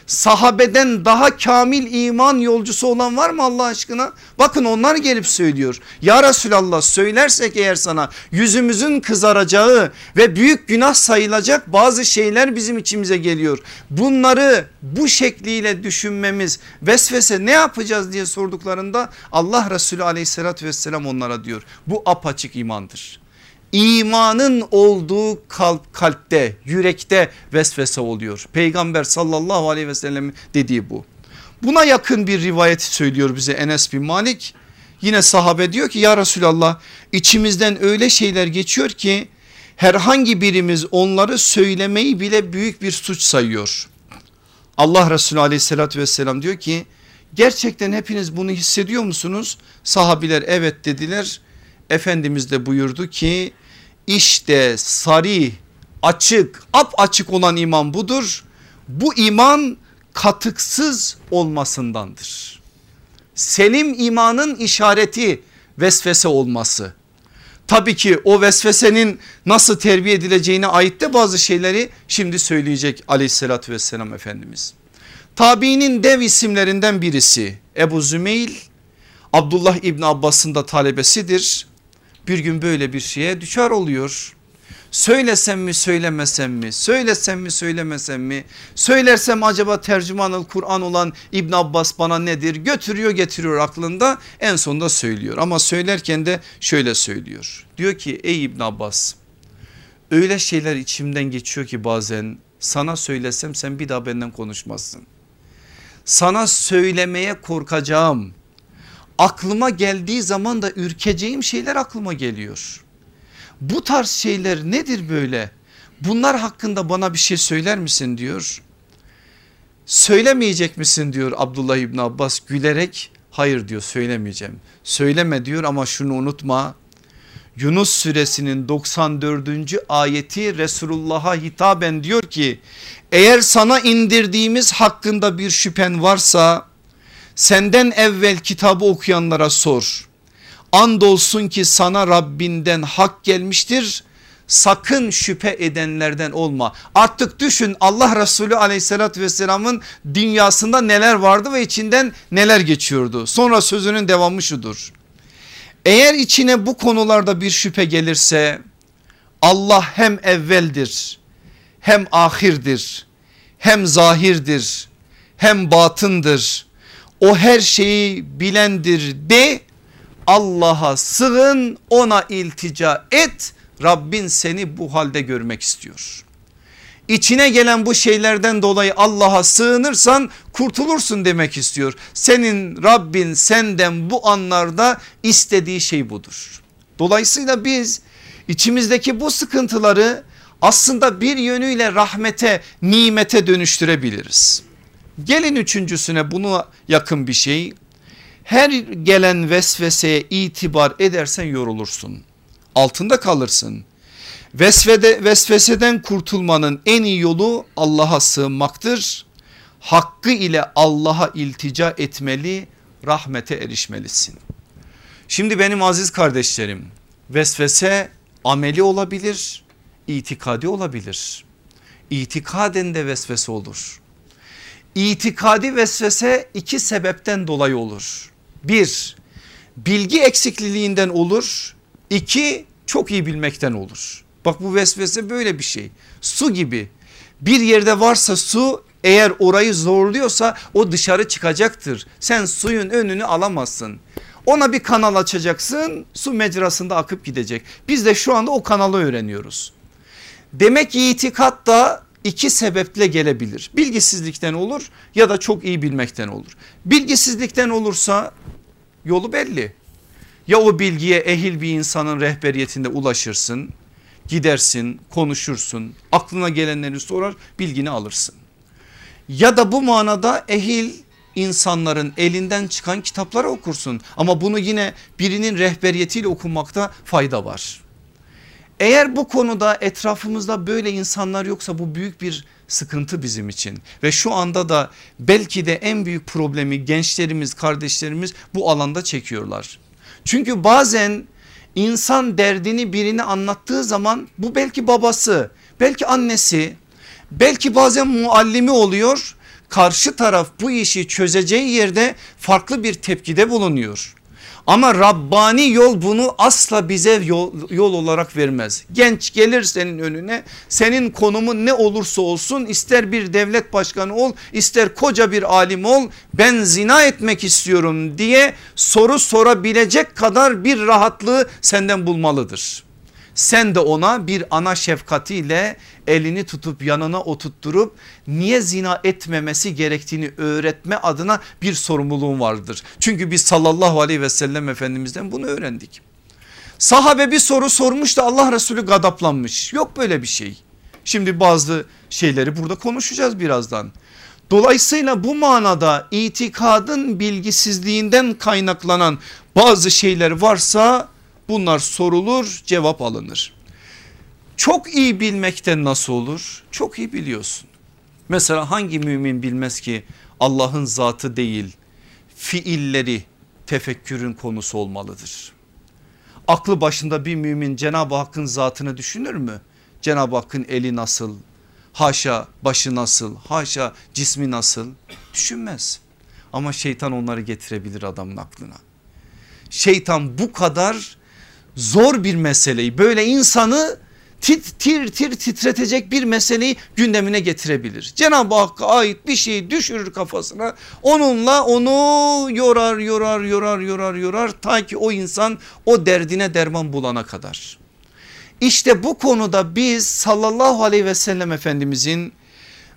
Sahabeden daha kamil iman yolcusu olan var mı Allah aşkına? Bakın onlar gelip söylüyor. Ya Resulallah, söylersek eğer sana yüzümüzün kızaracağı ve büyük günah sayılacak bazı şeyler bizim içimize geliyor. Bunları bu şekliyle düşünmemiz vesvese, ne yapacağız diye sorduklarında Allah Resulü aleyhissalatü vesselam onlara diyor. Bu apaçık imandır. İmanın olduğu kalpte, yürekte vesvese oluyor. Peygamber sallallahu aleyhi ve sellem'in dediği bu. Buna yakın bir rivayet söylüyor bize Enes bin Malik. Yine sahabe diyor ki ya Resulallah, içimizden öyle şeyler geçiyor ki herhangi birimiz onları söylemeyi bile büyük bir suç sayıyor. Allah Resulü aleyhissalatü vesselam diyor ki gerçekten hepiniz bunu hissediyor musunuz? Sahabiler evet dediler. Efendimiz de buyurdu ki işte sarih, açık, apaçık olan iman budur. Bu iman katıksız olmasındandır. Selim imanın işareti vesvese olması. Tabii ki o vesvesenin nasıl terbiye edileceğine ait de bazı şeyleri şimdi söyleyecek aleyhissalatü vesselam Efendimiz. Tabiinin dev isimlerinden birisi Ebu Zümeyl, Abdullah İbni Abbas'ın da talebesidir. Bir gün böyle bir şeye düşer oluyor. Söylesem mi söylemesem mi? Söylesem mi söylemesem mi? Söylersem acaba tercümanı Kur'an olan İbn Abbas bana nedir? Götürüyor getiriyor aklında, en sonunda söylüyor. Ama söylerken de şöyle söylüyor. Diyor ki ey İbn Abbas, öyle şeyler içimden geçiyor ki bazen sana söylesem sen bir daha benden konuşmazsın. Sana söylemeye korkacağım. Aklıma geldiği zaman da ürkeceğim şeyler aklıma geliyor. Bu tarz şeyler nedir böyle? Bunlar hakkında bana bir şey söyler misin diyor. Söylemeyecek misin diyor Abdullah İbni Abbas gülerek. Hayır diyor, söylemeyeceğim. Söyleme diyor ama şunu unutma. Yunus suresinin 94. ayeti Resulullah'a hitaben diyor ki eğer sana indirdiğimiz hakkında bir şüphen varsa senden evvel kitabı okuyanlara sor. Andolsun ki sana Rabbinden hak gelmiştir. Sakın şüphe edenlerden olma. Artık düşün Allah Resulü aleyhissalatü vesselamın dünyasında neler vardı ve içinden neler geçiyordu. Sonra sözünün devamı şudur. Eğer içine bu konularda bir şüphe gelirse Allah hem evveldir, hem ahirdir, hem zahirdir, hem batındır. O her şeyi bilendir de, Allah'a sığın, ona iltica et, Rabbin seni bu halde görmek istiyor. İçine gelen bu şeylerden dolayı Allah'a sığınırsan kurtulursun demek istiyor. Senin Rabbin senden bu anlarda istediği şey budur. Dolayısıyla biz içimizdeki bu sıkıntıları aslında bir yönüyle rahmete, nimete dönüştürebiliriz. Gelin üçüncüsüne, buna yakın bir şey. Her gelen vesveseye itibar edersen yorulursun. Altında kalırsın. Vesveseden kurtulmanın en iyi yolu Allah'a sığınmaktır. Hakkı ile Allah'a iltica etmeli, rahmete erişmelisin. Şimdi benim aziz kardeşlerim, vesvese ameli olabilir, itikadi olabilir. İtikaden de vesvese olur. İtikadi vesvese iki sebepten dolayı olur. Bir, bilgi eksikliğinden olur. İki, çok iyi bilmekten olur. Bak bu vesvese böyle bir şey. Su gibi, bir yerde varsa su, eğer orayı zorluyorsa o dışarı çıkacaktır. Sen suyun önünü alamazsın. Ona bir kanal açacaksın, su mecrasında akıp gidecek. Biz de şu anda o kanalı öğreniyoruz. Demek ki itikat da İki sebeple gelebilir. Bilgisizlikten olur ya da çok iyi bilmekten olur. Bilgisizlikten olursa yolu belli. Ya o bilgiye ehil bir insanın rehberiyetinde ulaşırsın, gidersin, konuşursun, aklına gelenleri sorar, bilgini alırsın. Ya da bu manada ehil insanların elinden çıkan kitapları okursun. Ama bunu yine birinin rehberiyetiyle okumakta fayda var. Eğer bu konuda etrafımızda böyle insanlar yoksa bu büyük bir sıkıntı bizim için. Ve şu anda da belki de en büyük problemi gençlerimiz, kardeşlerimiz bu alanda çekiyorlar. Çünkü bazen insan derdini birine anlattığı zaman bu belki babası, belki annesi, belki bazen muallimi oluyor. Karşı taraf bu işi çözeceği yerde farklı bir tepkide bulunuyor. Ama Rabbani yol bunu asla bize yol olarak vermez. Genç gelir senin önüne, senin konumun ne olursa olsun, ister bir devlet başkanı ol, ister koca bir alim ol, ben zina etmek istiyorum diye soru sorabilecek kadar bir rahatlığı senden bulmalıdır. Sen de ona bir ana şefkatiyle elini tutup yanına oturtturup niye zina etmemesi gerektiğini öğretme adına bir sorumluluğun vardır. Çünkü biz sallallahu aleyhi ve sellem Efendimiz'den bunu öğrendik. Sahabe bir soru sormuş da Allah Resulü gadaplanmış. Yok böyle bir şey. Şimdi bazı şeyleri burada konuşacağız birazdan. Dolayısıyla bu manada itikadın bilgisizliğinden kaynaklanan bazı şeyler varsa bunlar sorulur, cevap alınır. Çok iyi bilmekten nasıl olur? Çok iyi biliyorsun. Mesela hangi mümin bilmez ki Allah'ın zatı değil, fiilleri tefekkürün konusu olmalıdır. Aklı başında bir mümin Cenab-ı Hakk'ın zatını düşünür mü? Cenab-ı Hakk'ın eli nasıl? Haşa başı nasıl? Haşa cismi nasıl? Düşünmez. Ama şeytan onları getirebilir adamın aklına. Şeytan bu kadar zor bir meseleyi, böyle insanı titretecek bir meseleyi gündemine getirebilir. Cenab-ı Hakk'a ait bir şeyi düşürür kafasına, onunla onu yorar ta ki o insan o derdine derman bulana kadar. İşte bu konuda biz sallallahu aleyhi ve sellem Efendimizin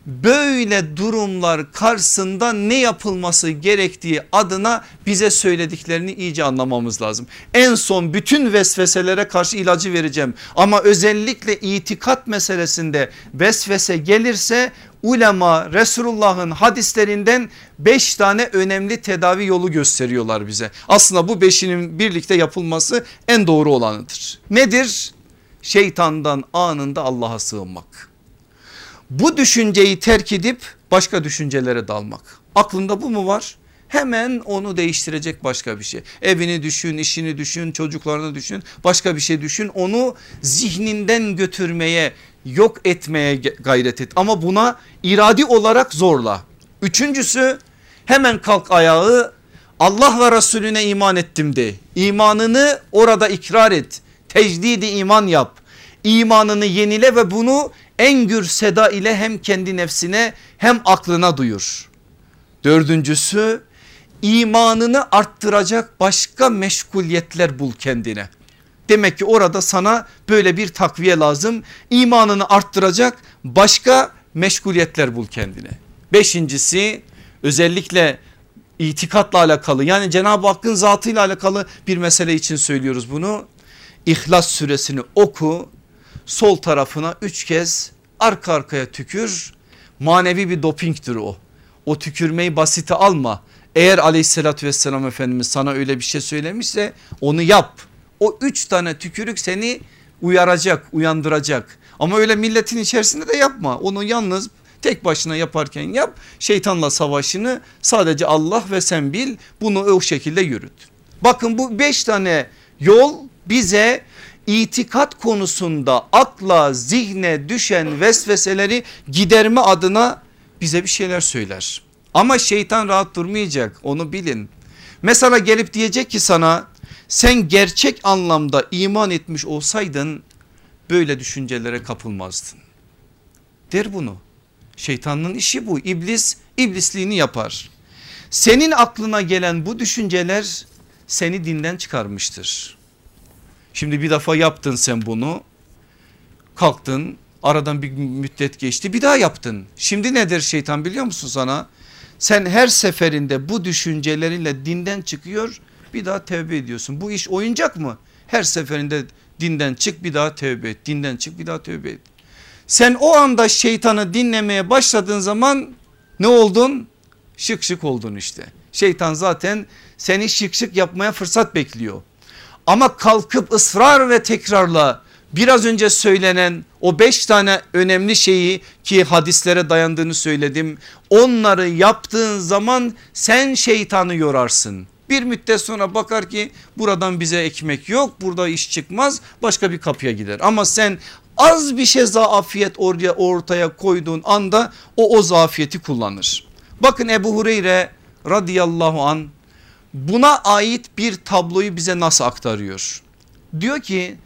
böyle durumlar karşısında ne yapılması gerektiği adına bize söylediklerini iyice anlamamız lazım. En son bütün vesveselere karşı ilacı vereceğim ama özellikle itikat meselesinde vesvese gelirse ulema Resulullah'ın hadislerinden 5 tane önemli tedavi yolu gösteriyorlar bize. Aslında bu 5'inin birlikte yapılması en doğru olanıdır. Nedir? Şeytandan anında Allah'a sığınmak. Bu düşünceyi terk edip başka düşüncelere dalmak. Aklında bu mu var? Hemen onu değiştirecek başka bir şey. Evini düşün, işini düşün, çocuklarını düşün, başka bir şey düşün. Onu zihninden götürmeye, yok etmeye gayret et. Ama buna iradi olarak zorla. Üçüncüsü, hemen kalk ayağı, Allah ve Resulüne iman ettim de. İmanını orada ikrar et. Tecdidi iman yap. İmanını yenile ve bunu en gür seda ile hem kendi nefsine hem aklına duyur. Dördüncüsü, imanını arttıracak başka meşguliyetler bul kendine. Demek ki orada sana böyle bir takviye lazım. İmanını arttıracak başka meşguliyetler bul kendine. Beşincisi, özellikle itikatla alakalı, yani Cenab-ı Hakk'ın zatıyla alakalı bir mesele için söylüyoruz bunu. İhlas suresini oku. Sol tarafına 3 kez arka arkaya tükür, manevi bir dopingtir o. O tükürmeyi basite alma. Eğer aleyhissalatü vesselam Efendimiz sana öyle bir şey söylemişse onu yap. O 3 tane tükürük seni uyaracak, uyandıracak. Ama öyle milletin içerisinde de yapma. Onu yalnız tek başına yaparken yap. Şeytanla savaşını sadece Allah ve sen bil. Bunu o şekilde yürüt. Bakın bu 5 tane yol bize İtikat konusunda akla, zihne düşen vesveseleri giderme adına bize bir şeyler söyler. Ama şeytan rahat durmayacak, onu bilin. Mesela gelip diyecek ki sana, sen gerçek anlamda iman etmiş olsaydın böyle düşüncelere kapılmazdın. Der bunu. Şeytanın işi bu. İblis iblisliğini yapar. Senin aklına gelen bu düşünceler seni dinden çıkarmıştır. Şimdi bir defa yaptın sen bunu, kalktın, aradan bir müddet geçti, bir daha yaptın. Şimdi nedir şeytan biliyor musun sana? Sen her seferinde bu düşüncelerinle dinden çıkıyor, bir daha tevbe ediyorsun. Bu iş oyuncak mı? Her seferinde dinden çık, bir daha tevbe et, dinden çık, bir daha tevbe et. Sen o anda şeytanı dinlemeye başladığın zaman ne oldun? Şık şık oldun işte. Şeytan zaten seni şık şık yapmaya fırsat bekliyor. Ama kalkıp ısrar ve tekrarla biraz önce söylenen o 5 tane önemli şeyi, ki hadislere dayandığını söyledim, onları yaptığın zaman sen şeytanı yorarsın. Bir müddet sonra bakar ki buradan bize ekmek yok, burada iş çıkmaz, başka bir kapıya gider. Ama sen az bir şey zafiyet ortaya koyduğun anda o zafiyeti kullanır. Bakın Ebu Hureyre radıyallahu anh buna ait bir tabloyu bize nasıl aktarıyor? Diyor ki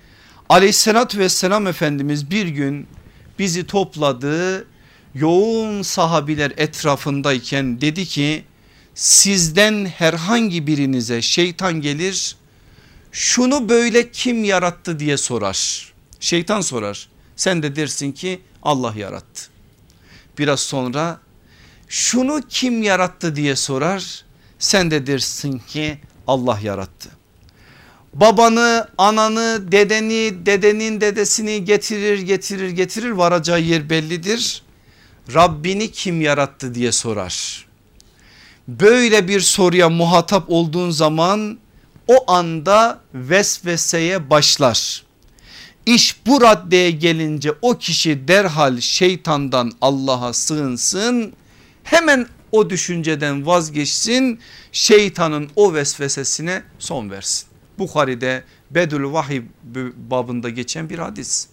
aleyhissalatü vesselam Efendimiz bir gün bizi topladı, yoğun sahabiler etrafındayken dedi ki sizden herhangi birinize şeytan gelir şunu böyle kim yarattı diye sorar. Şeytan sorar, sen de dersin ki Allah yarattı. Biraz sonra şunu kim yarattı diye sorar, sen de dersin ki Allah yarattı. Babanı, ananı, dedeni, dedenin dedesini getirir varacağı yer bellidir. Rabbini kim yarattı diye sorar. Böyle bir soruya muhatap olduğun zaman o anda vesveseye başlar. İş bu raddeye gelince o kişi derhal şeytandan Allah'a sığınsın, hemen o düşünceden vazgeçsin, şeytanın o vesvesesine son versin. Bukhari'de Bedül Vahiy babında geçen bir hadis.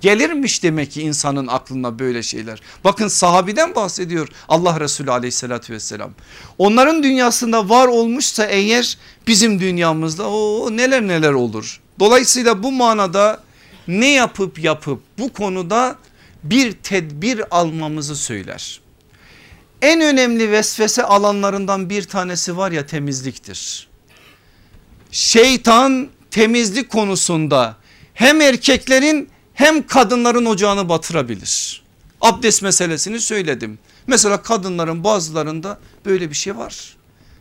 Gelirmiş demek ki insanın aklına böyle şeyler. Bakın sahabiden bahsediyor Allah Resulü aleyhissalatü vesselam. Onların dünyasında var olmuşsa eğer bizim dünyamızda neler neler olur. Dolayısıyla bu manada ne yapıp bu konuda bir tedbir almamızı söyler. En önemli vesvese alanlarından bir tanesi var ya, temizliktir. Şeytan temizlik konusunda hem erkeklerin hem kadınların ocağını batırabilir. Abdest meselesini söyledim. Mesela kadınların bazılarında böyle bir şey var.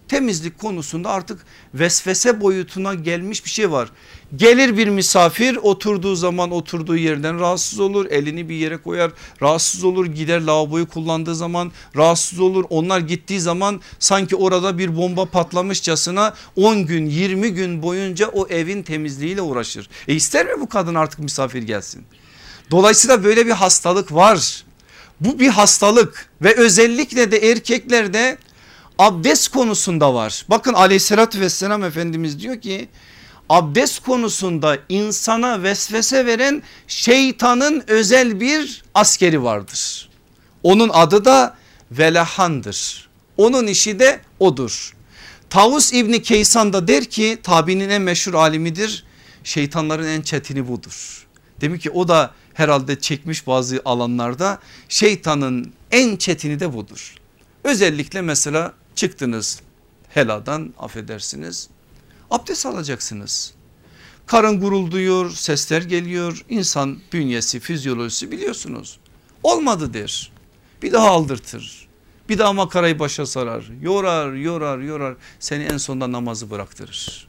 Temizlik konusunda artık vesvese boyutuna gelmiş bir şey var. Gelir bir misafir, oturduğu zaman oturduğu yerden rahatsız olur, elini bir yere koyar rahatsız olur, gider lavaboyu kullandığı zaman rahatsız olur. Onlar gittiği zaman sanki orada bir bomba patlamışçasına 10 gün 20 gün boyunca o evin temizliğiyle uğraşır. İster mi bu kadın artık misafir gelsin? Dolayısıyla böyle bir hastalık var. Bu bir hastalık ve özellikle de erkeklerde abdest konusunda var. Bakın aleyhissalatü vesselam Efendimiz diyor ki abdest konusunda insana vesvese veren şeytanın özel bir askeri vardır. Onun adı da Velahan'dır. Onun işi de odur. Tavus İbni Keysan da der ki, tabiinin en meşhur alimidir, şeytanların en çetini budur. Demek ki o da herhalde çekmiş bazı alanlarda, şeytanın en çetini de budur. Özellikle mesela çıktınız heladan, affedersiniz, abdest alacaksınız. Karın gurulduyor, sesler geliyor, insan bünyesi, fizyolojisi biliyorsunuz. Olmadı der, bir daha aldırtır, bir daha makarayı başa sarar, yorar, seni en sonunda namazı bıraktırır.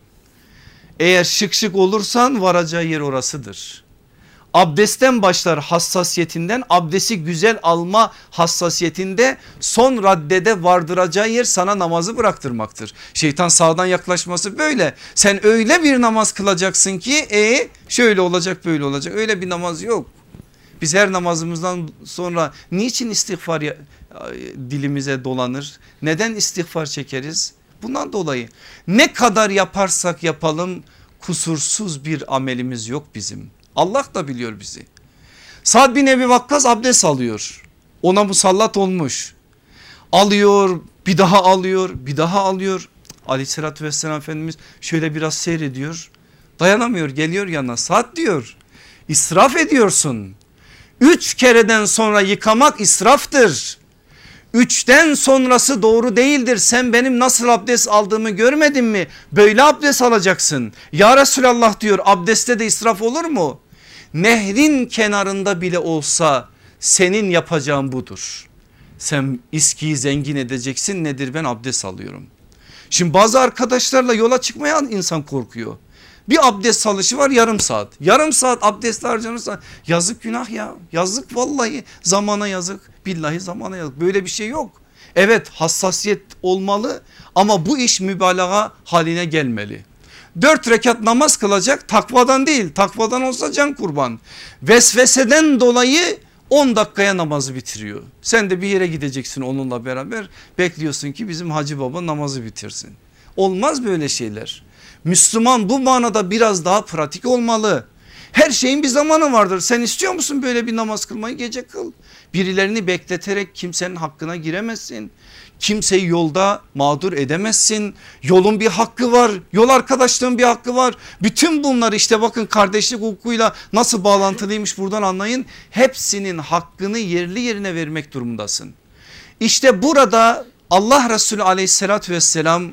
Eğer şık olursan varacağı yer orasıdır. Abdestten başlar, hassasiyetinden, abdesti güzel alma hassasiyetinde son raddede vardıracağı yer sana namazı bıraktırmaktır. Şeytan sağdan yaklaşması böyle. Sen öyle bir namaz kılacaksın ki şöyle olacak böyle olacak, öyle bir namaz yok. Biz her namazımızdan sonra niçin istiğfar dilimize dolanır? Neden istiğfar çekeriz? Bundan dolayı ne kadar yaparsak yapalım kusursuz bir amelimiz yok bizim. Allah da biliyor bizi. Sa'd bin Ebi Vakkas abdest alıyor. Ona musallat olmuş. Alıyor, bir daha alıyor, bir daha alıyor. Aleyhissalatü vesselam Efendimiz şöyle biraz seyrediyor. Dayanamıyor, geliyor yanına. Sa'd diyor, israf ediyorsun. 3 kereden sonra yıkamak israftır. 3'ten sonrası doğru değildir. Sen benim nasıl abdest aldığımı görmedin mi? Böyle abdest alacaksın. Ya Resulallah diyor, abdestte de israf olur mu? Nehrin kenarında bile olsa senin yapacağın budur. Sen içkiyi zengin edeceksin, nedir ben abdest alıyorum. Şimdi bazı arkadaşlarla yola çıkmaya insan korkuyor. Bir abdest salışı var yarım saat. Yarım saat abdestle harcanırsa yazık, günah ya, yazık vallahi, zamana yazık, billahi zamana yazık. Böyle bir şey yok. Evet, hassasiyet olmalı ama bu iş mübalağa haline gelmeli. 4 rekat namaz kılacak, takvadan değil, takvadan olsa can kurban. Vesveseden dolayı 10 dakikaya namazı bitiriyor. Sen de bir yere gideceksin onunla beraber, bekliyorsun ki bizim hacı baba namazı bitirsin. Olmaz böyle şeyler. Müslüman bu manada biraz daha pratik olmalı. Her şeyin bir zamanı vardır. Sen istiyor musun böyle bir namaz kılmayı? Gece kıl. Birilerini bekleterek kimsenin hakkına giremezsin. Kimseyi yolda mağdur edemezsin. Yolun bir hakkı var. Yol arkadaşlığın bir hakkı var. Bütün bunlar işte bakın kardeşlik hukukuyla nasıl bağlantılıymış buradan anlayın. Hepsinin hakkını yerli yerine vermek durumundasın. İşte burada Allah Resulü aleyhissalatü vesselam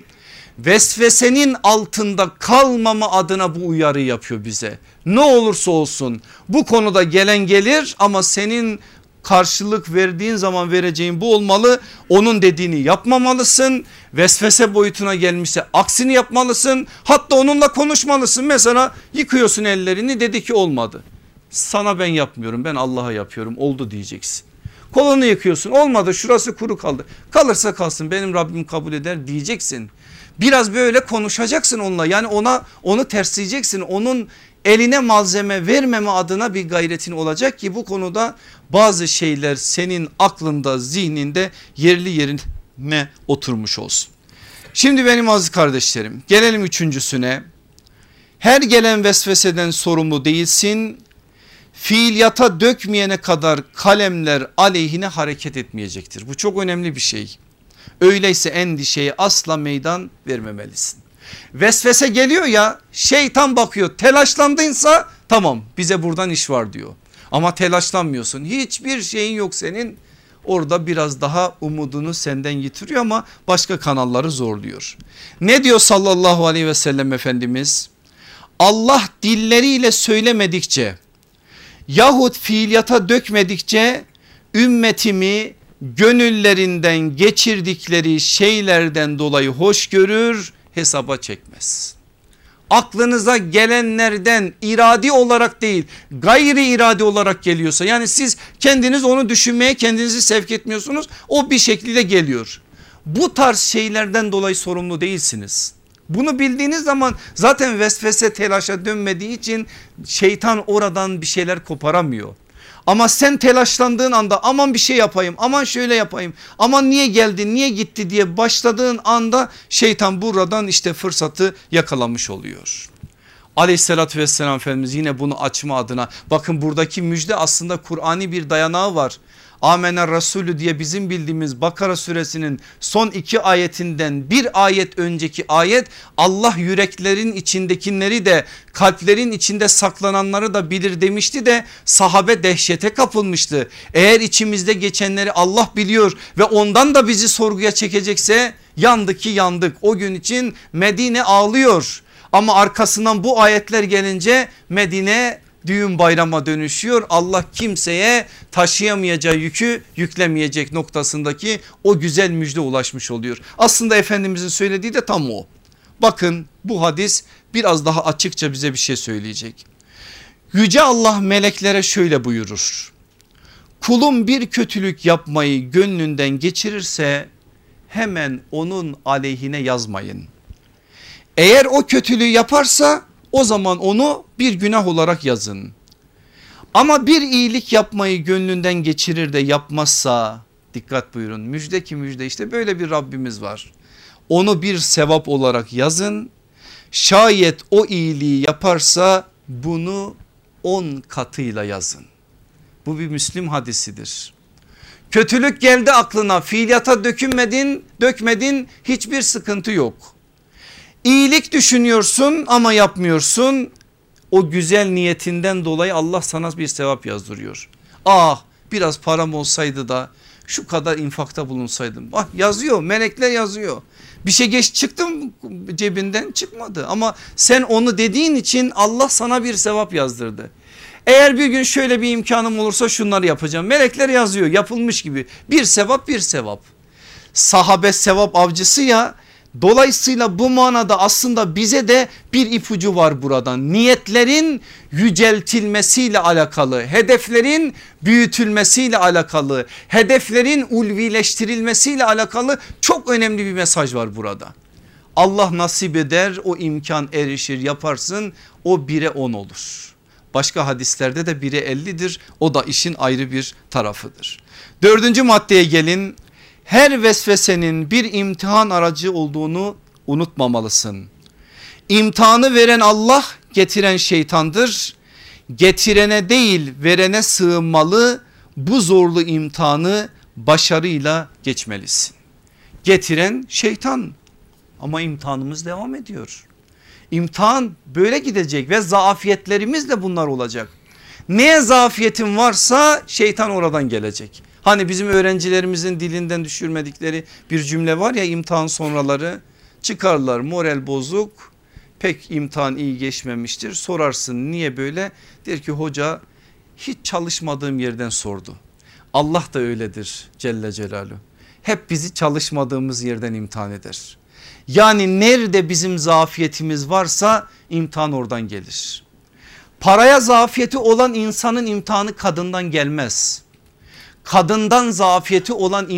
vesvesenin altında kalmama adına bu uyarı yapıyor bize. Ne olursa olsun bu konuda gelen gelir ama senin karşılık verdiğin zaman vereceğin bu olmalı. Onun dediğini yapmamalısın. Vesvese boyutuna gelmişse aksini yapmalısın. Hatta onunla konuşmalısın. Mesela yıkıyorsun ellerini, dedi ki olmadı. Sana ben yapmıyorum, ben Allah'a yapıyorum, oldu diyeceksin. Kolunu yıkıyorsun, olmadı, şurası kuru kaldı. Kalırsa kalsın, benim Rabbim kabul eder diyeceksin. Biraz böyle konuşacaksın onunla, yani onu tersleyeceksin, onun eline malzeme vermeme adına bir gayretin olacak ki bu konuda bazı şeyler senin aklında, zihninde yerli yerine oturmuş olsun. Şimdi benim aziz kardeşlerim, gelelim üçüncüsüne. Her gelen vesveseden sorumlu değilsin. Fiiliyata dökmeyene kadar kalemler aleyhine hareket etmeyecektir. Bu çok önemli bir şey. Öyleyse endişeye asla meydan vermemelisin. Vesvese geliyor ya, şeytan bakıyor, telaşlandıysa tamam bize buradan iş var diyor. Ama telaşlanmıyorsun, hiçbir şeyin yok senin. Orada biraz daha umudunu senden yitiriyor ama başka kanalları zorluyor. Ne diyor sallallahu aleyhi ve sellem Efendimiz? Allah dilleriyle söylemedikçe yahut fiiliyata dökmedikçe ümmetimi gönüllerinden geçirdikleri şeylerden dolayı hoş görür, hesaba çekmez. Aklınıza gelenlerden iradi olarak değil, gayri iradi olarak geliyorsa, yani siz kendiniz onu düşünmeye kendinizi sevk etmiyorsunuz, o bir şekilde geliyor. Bu tarz şeylerden dolayı sorumlu değilsiniz. Bunu bildiğiniz zaman zaten vesvese telaşa dönmediği için şeytan oradan bir şeyler koparamıyor. Ama sen telaşlandığın anda aman bir şey yapayım, aman şöyle yapayım, aman niye geldi niye gitti diye başladığın anda şeytan buradan işte fırsatı yakalamış oluyor. Aleyhissalatü vesselam Efendimiz yine bunu açma adına, bakın buradaki müjde aslında Kur'an'i bir dayanağı var. Amener Resulü diye bizim bildiğimiz Bakara suresinin son 2 ayetinden bir ayet önceki ayet, Allah yüreklerin içindekileri de kalplerin içinde saklananları da bilir demişti de sahabe dehşete kapılmıştı. Eğer içimizde geçenleri Allah biliyor ve ondan da bizi sorguya çekecekse yandık ki yandık. O gün için Medine ağlıyor ama arkasından bu ayetler gelince Medine düğün bayrama dönüşüyor. Allah kimseye taşıyamayacağı yükü yüklemeyecek noktasındaki o güzel müjde ulaşmış oluyor. Aslında Efendimizin söylediği de tam o. Bakın bu hadis biraz daha açıkça bize bir şey söyleyecek. Yüce Allah meleklere şöyle buyurur: kulum bir kötülük yapmayı gönlünden geçirirse hemen onun aleyhine yazmayın. Eğer o kötülüğü yaparsa o zaman onu bir günah olarak yazın. Ama bir iyilik yapmayı gönlünden geçirir de yapmazsa, dikkat buyurun, müjde ki müjde, işte böyle bir Rabbimiz var. Onu bir sevap olarak yazın. Şayet o iyiliği yaparsa bunu 10 katıyla yazın. Bu bir Müslim hadisidir. Kötülük geldi aklına, fiiliyata dökmedin, hiçbir sıkıntı yok. İyilik düşünüyorsun ama yapmıyorsun. O güzel niyetinden dolayı Allah sana bir sevap yazdırıyor. Ah biraz param olsaydı da şu kadar infakta bulunsaydım. Ah yazıyor, melekler yazıyor. Bir şey geç çıktı mı cebinden? Çıkmadı ama sen onu dediğin için Allah sana bir sevap yazdırdı. Eğer bir gün şöyle bir imkanım olursa şunları yapacağım. Melekler yazıyor, yapılmış gibi. Bir sevap bir sevap. Sahabe sevap avcısı ya. Dolayısıyla bu manada aslında bize de bir ipucu var buradan. Niyetlerin yüceltilmesiyle alakalı, hedeflerin büyütülmesiyle alakalı, hedeflerin ulvileştirilmesiyle alakalı çok önemli bir mesaj var burada. Allah nasip eder, o imkan erişir, yaparsın, o 1'e 10 olur. Başka hadislerde de 1'e 50'dir. O da işin ayrı bir tarafıdır. 4. maddeye gelin. Her vesvesenin bir imtihan aracı olduğunu unutmamalısın. İmtihanı veren Allah, getiren şeytandır. Getirene değil verene sığınmalı, bu zorlu imtihanı başarıyla geçmelisin. Getiren şeytan ama imtihanımız devam ediyor. İmtihan böyle gidecek ve zaafiyetlerimiz de bunlar olacak. Neye zaafiyetin varsa şeytan oradan gelecek. Hani bizim öğrencilerimizin dilinden düşürmedikleri bir cümle var ya, imtihan sonraları çıkarlar moral bozuk, pek imtihan iyi geçmemiştir. Sorarsın niye böyle, der ki hoca hiç çalışmadığım yerden sordu. Allah da öyledir Celle Celaluhu, hep bizi çalışmadığımız yerden imtihan eder. Yani nerede bizim zafiyetimiz varsa imtihan oradan gelir. Paraya zafiyeti olan insanın imtihanı kadından gelmez. Kadından zafiyeti olan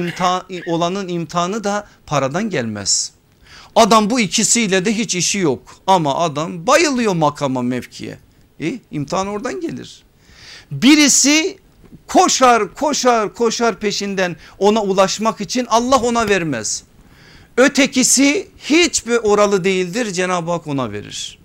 olanın imtihanı da paradan gelmez. Adam bu ikisiyle de hiç işi yok ama adam bayılıyor makama, mevkiye. İmtihan oradan gelir. Birisi koşar peşinden ona ulaşmak için, Allah ona vermez. Ötekisi hiç bir oralı değildir, Cenab-ı Hak ona verir.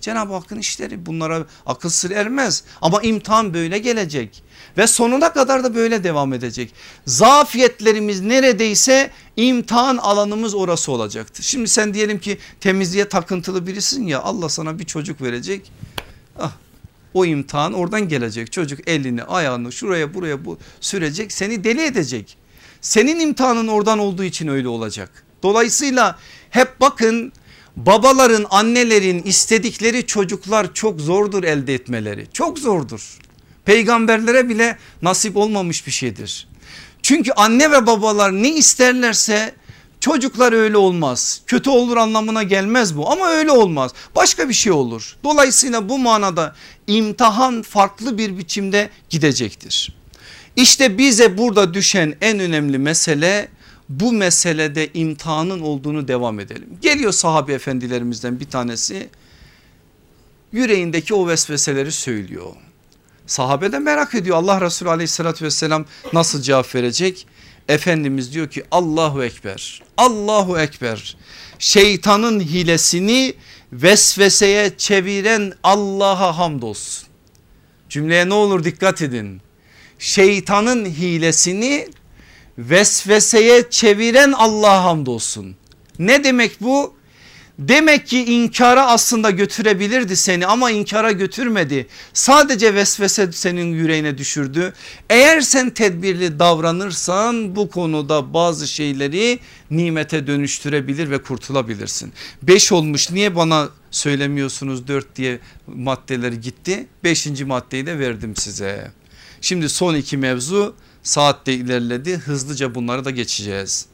Cenab-ı Hakk'ın işleri, bunlara akıl sır ermez ama imtihan böyle gelecek ve sonuna kadar da böyle devam edecek. Zafiyetlerimiz neredeyse imtihan alanımız orası olacaktır. Şimdi sen diyelim ki temizliğe takıntılı birisin ya, Allah sana bir çocuk verecek. Ah, o imtihan oradan gelecek. Çocuk elini ayağını şuraya buraya sürecek, seni deli edecek. Senin imtihanın oradan olduğu için öyle olacak. Dolayısıyla hep bakın, babaların, annelerin istedikleri çocuklar çok zordur elde etmeleri. Çok zordur. Peygamberlere bile nasip olmamış bir şeydir. Çünkü anne ve babalar ne isterlerse çocuklar öyle olmaz. Kötü olur anlamına gelmez bu ama öyle olmaz. Başka bir şey olur. Dolayısıyla bu manada imtihan farklı bir biçimde gidecektir. İşte bize burada düşen en önemli mesele, bu meselede imtihanın olduğunu devam edelim. Geliyor sahabe efendilerimizden bir tanesi, yüreğindeki o vesveseleri söylüyor. Sahabe de merak ediyor, Allah Resulü aleyhissalatü vesselam nasıl cevap verecek? Efendimiz diyor ki Allahu Ekber, Allahu Ekber. Şeytanın hilesini vesveseye çeviren Allah'a hamdolsun. Cümleye ne olur dikkat edin. Şeytanın hilesini vesveseye çeviren Allah'a hamdolsun. Ne demek bu? Demek ki inkara aslında götürebilirdi seni ama inkara götürmedi. Sadece vesvese senin yüreğine düşürdü. Eğer sen tedbirli davranırsan bu konuda bazı şeyleri nimete dönüştürebilir ve kurtulabilirsin. 5 olmuş, niye bana söylemiyorsunuz 4 diye maddeleri gitti. 5. maddeyi de verdim size. Şimdi son 2 mevzu. Saat de ilerledi, hızlıca bunları da geçeceğiz.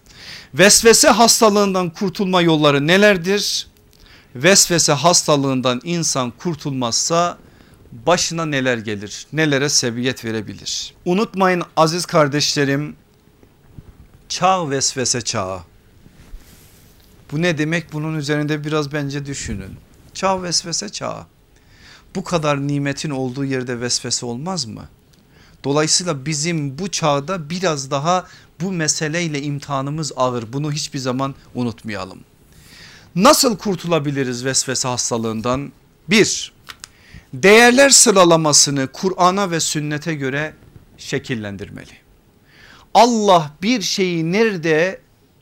Vesvese hastalığından kurtulma yolları nelerdir? Vesvese hastalığından insan kurtulmazsa başına neler gelir? Nelere sebebiyet verebilir? Unutmayın aziz kardeşlerim, çağ vesvese çağı. Bu ne demek? Bunun üzerinde biraz bence düşünün. Çağ vesvese çağı. Bu kadar nimetin olduğu yerde vesvese olmaz mı? Dolayısıyla bizim bu çağda biraz daha bu meseleyle imtihanımız ağır. Bunu hiçbir zaman unutmayalım. Nasıl kurtulabiliriz vesvese hastalığından? 1. Değerler sıralamasını Kur'an'a ve sünnete göre şekillendirmeli. Allah bir şeyi nerede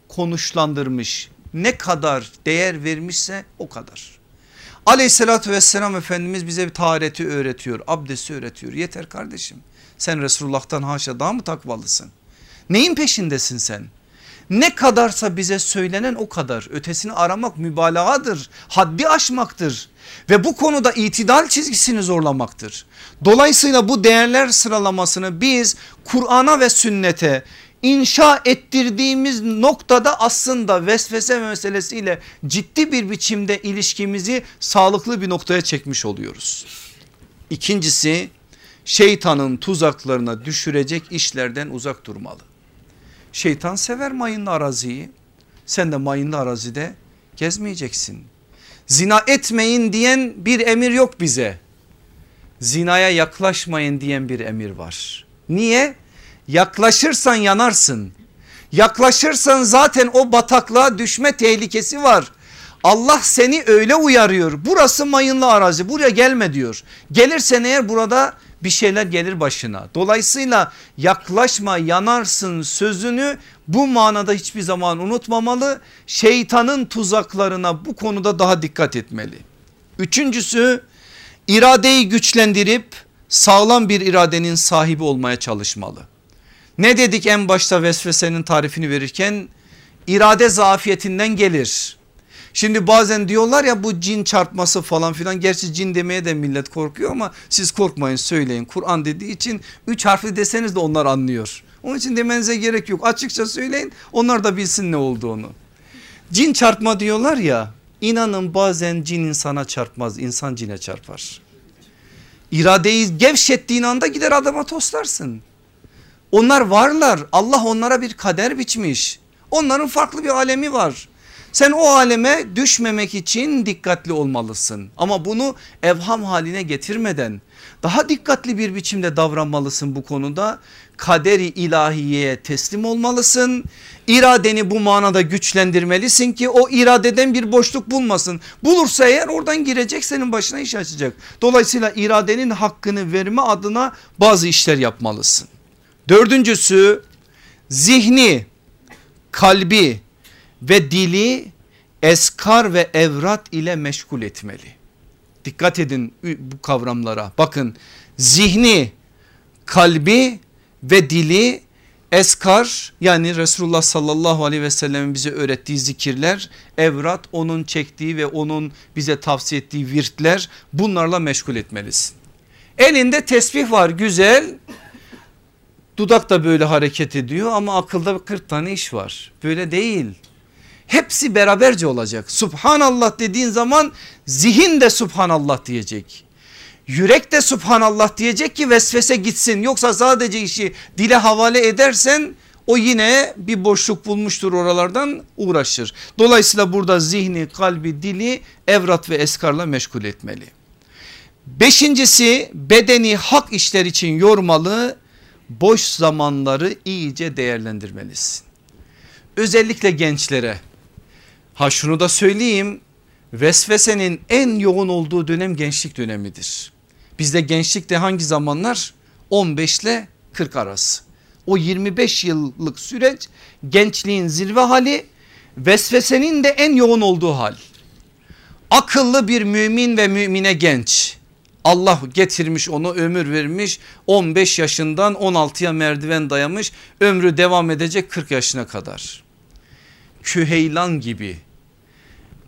konuşlandırmış, ne kadar değer vermişse o kadar. Aleyhissalatü vesselam Efendimiz bize tahareti öğretiyor, abdesti öğretiyor. Yeter kardeşim. Sen Resulullah'tan haşa daha mı takvalısın? Neyin peşindesin sen? Ne kadarsa bize söylenen o kadar. Ötesini aramak mübalağadır, haddi aşmaktır ve bu konuda itidal çizgisini zorlamaktır. Dolayısıyla bu değerler sıralamasını biz Kur'an'a ve sünnete inşa ettirdiğimiz noktada aslında vesvese meselesiyle ciddi bir biçimde ilişkimizi sağlıklı bir noktaya çekmiş oluyoruz. İkincisi, şeytanın tuzaklarına düşürecek işlerden uzak durmalı. Şeytan sever mayınlı araziyi. Sen de mayınlı arazide gezmeyeceksin. Zina etmeyin diyen bir emir yok bize. Zinaya yaklaşmayın diyen bir emir var. Niye? Yaklaşırsan yanarsın. Yaklaşırsan zaten o bataklığa düşme tehlikesi var. Allah seni öyle uyarıyor. Burası mayınlı arazi, buraya gelme diyor. Gelirsen eğer burada bir şeyler gelir başına. Dolayısıyla yaklaşma, yanarsın sözünü bu manada hiçbir zaman unutmamalı. Şeytanın tuzaklarına bu konuda daha dikkat etmeli. Üçüncüsü, iradeyi güçlendirip sağlam bir iradenin sahibi olmaya çalışmalı. Ne dedik en başta vesvesenin tarifini verirken? İrade zafiyetinden gelir. Şimdi bazen diyorlar ya bu cin çarpması falan filan, gerçi cin demeye de millet korkuyor ama siz korkmayın, söyleyin. Kur'an dediği için 3 harfli deseniz de onlar anlıyor. Onun için demenize gerek yok, açıkça söyleyin, onlar da bilsin ne olduğunu. Cin çarpma diyorlar ya, inanın bazen cin insana çarpmaz, insan cine çarpar. İradeyi gevşettiğin anda gider adama toslarsın. Onlar varlar, Allah onlara bir kader biçmiş. Onların farklı bir alemi var. Sen o aleme düşmemek için dikkatli olmalısın ama bunu evham haline getirmeden daha dikkatli bir biçimde davranmalısın bu konuda. Kaderi ilahiyeye teslim olmalısın. İradeni bu manada güçlendirmelisin ki o iradeden bir boşluk bulmasın. Bulursa eğer oradan girecek, senin başına iş açacak. Dolayısıyla iradenin hakkını verme adına bazı işler yapmalısın. Dördüncüsü, zihni, kalbi ve dili eskar ve evrat ile meşgul etmeli. Dikkat edin bu kavramlara. Bakın, zihni, kalbi ve dili eskar, yani Resulullah sallallahu aleyhi ve sellem'in bize öğrettiği zikirler, evrat, onun çektiği ve onun bize tavsiye ettiği virtler, bunlarla meşgul etmelisin. Elinde tesbih var, güzel. Dudak da böyle hareket ediyor ama akılda 40 tane iş var. Böyle değil. Hepsi beraberce olacak. Subhanallah dediğin zaman zihin de subhanallah diyecek. Yürek de subhanallah diyecek ki vesvese gitsin. Yoksa sadece işi dile havale edersen o yine bir boşluk bulmuştur, oralardan uğraşır. Dolayısıyla burada zihni, kalbi, dili evrat ve eskarla meşgul etmeli. Beşincisi, bedeni hak işler için yormalı. Boş zamanları iyice değerlendirmelisin. Özellikle gençlere. Ha şunu da söyleyeyim, vesvesenin en yoğun olduğu dönem gençlik dönemidir. Bizde gençlikte hangi zamanlar? 15 ile 40 arası. O 25 yıllık süreç gençliğin zirve hali, vesvesenin de en yoğun olduğu hal. Akıllı bir mümin ve mümine genç, Allah getirmiş onu, ömür vermiş, 15 yaşından 16'ya merdiven dayamış, ömrü devam edecek 40 yaşına kadar. Küheylan gibi,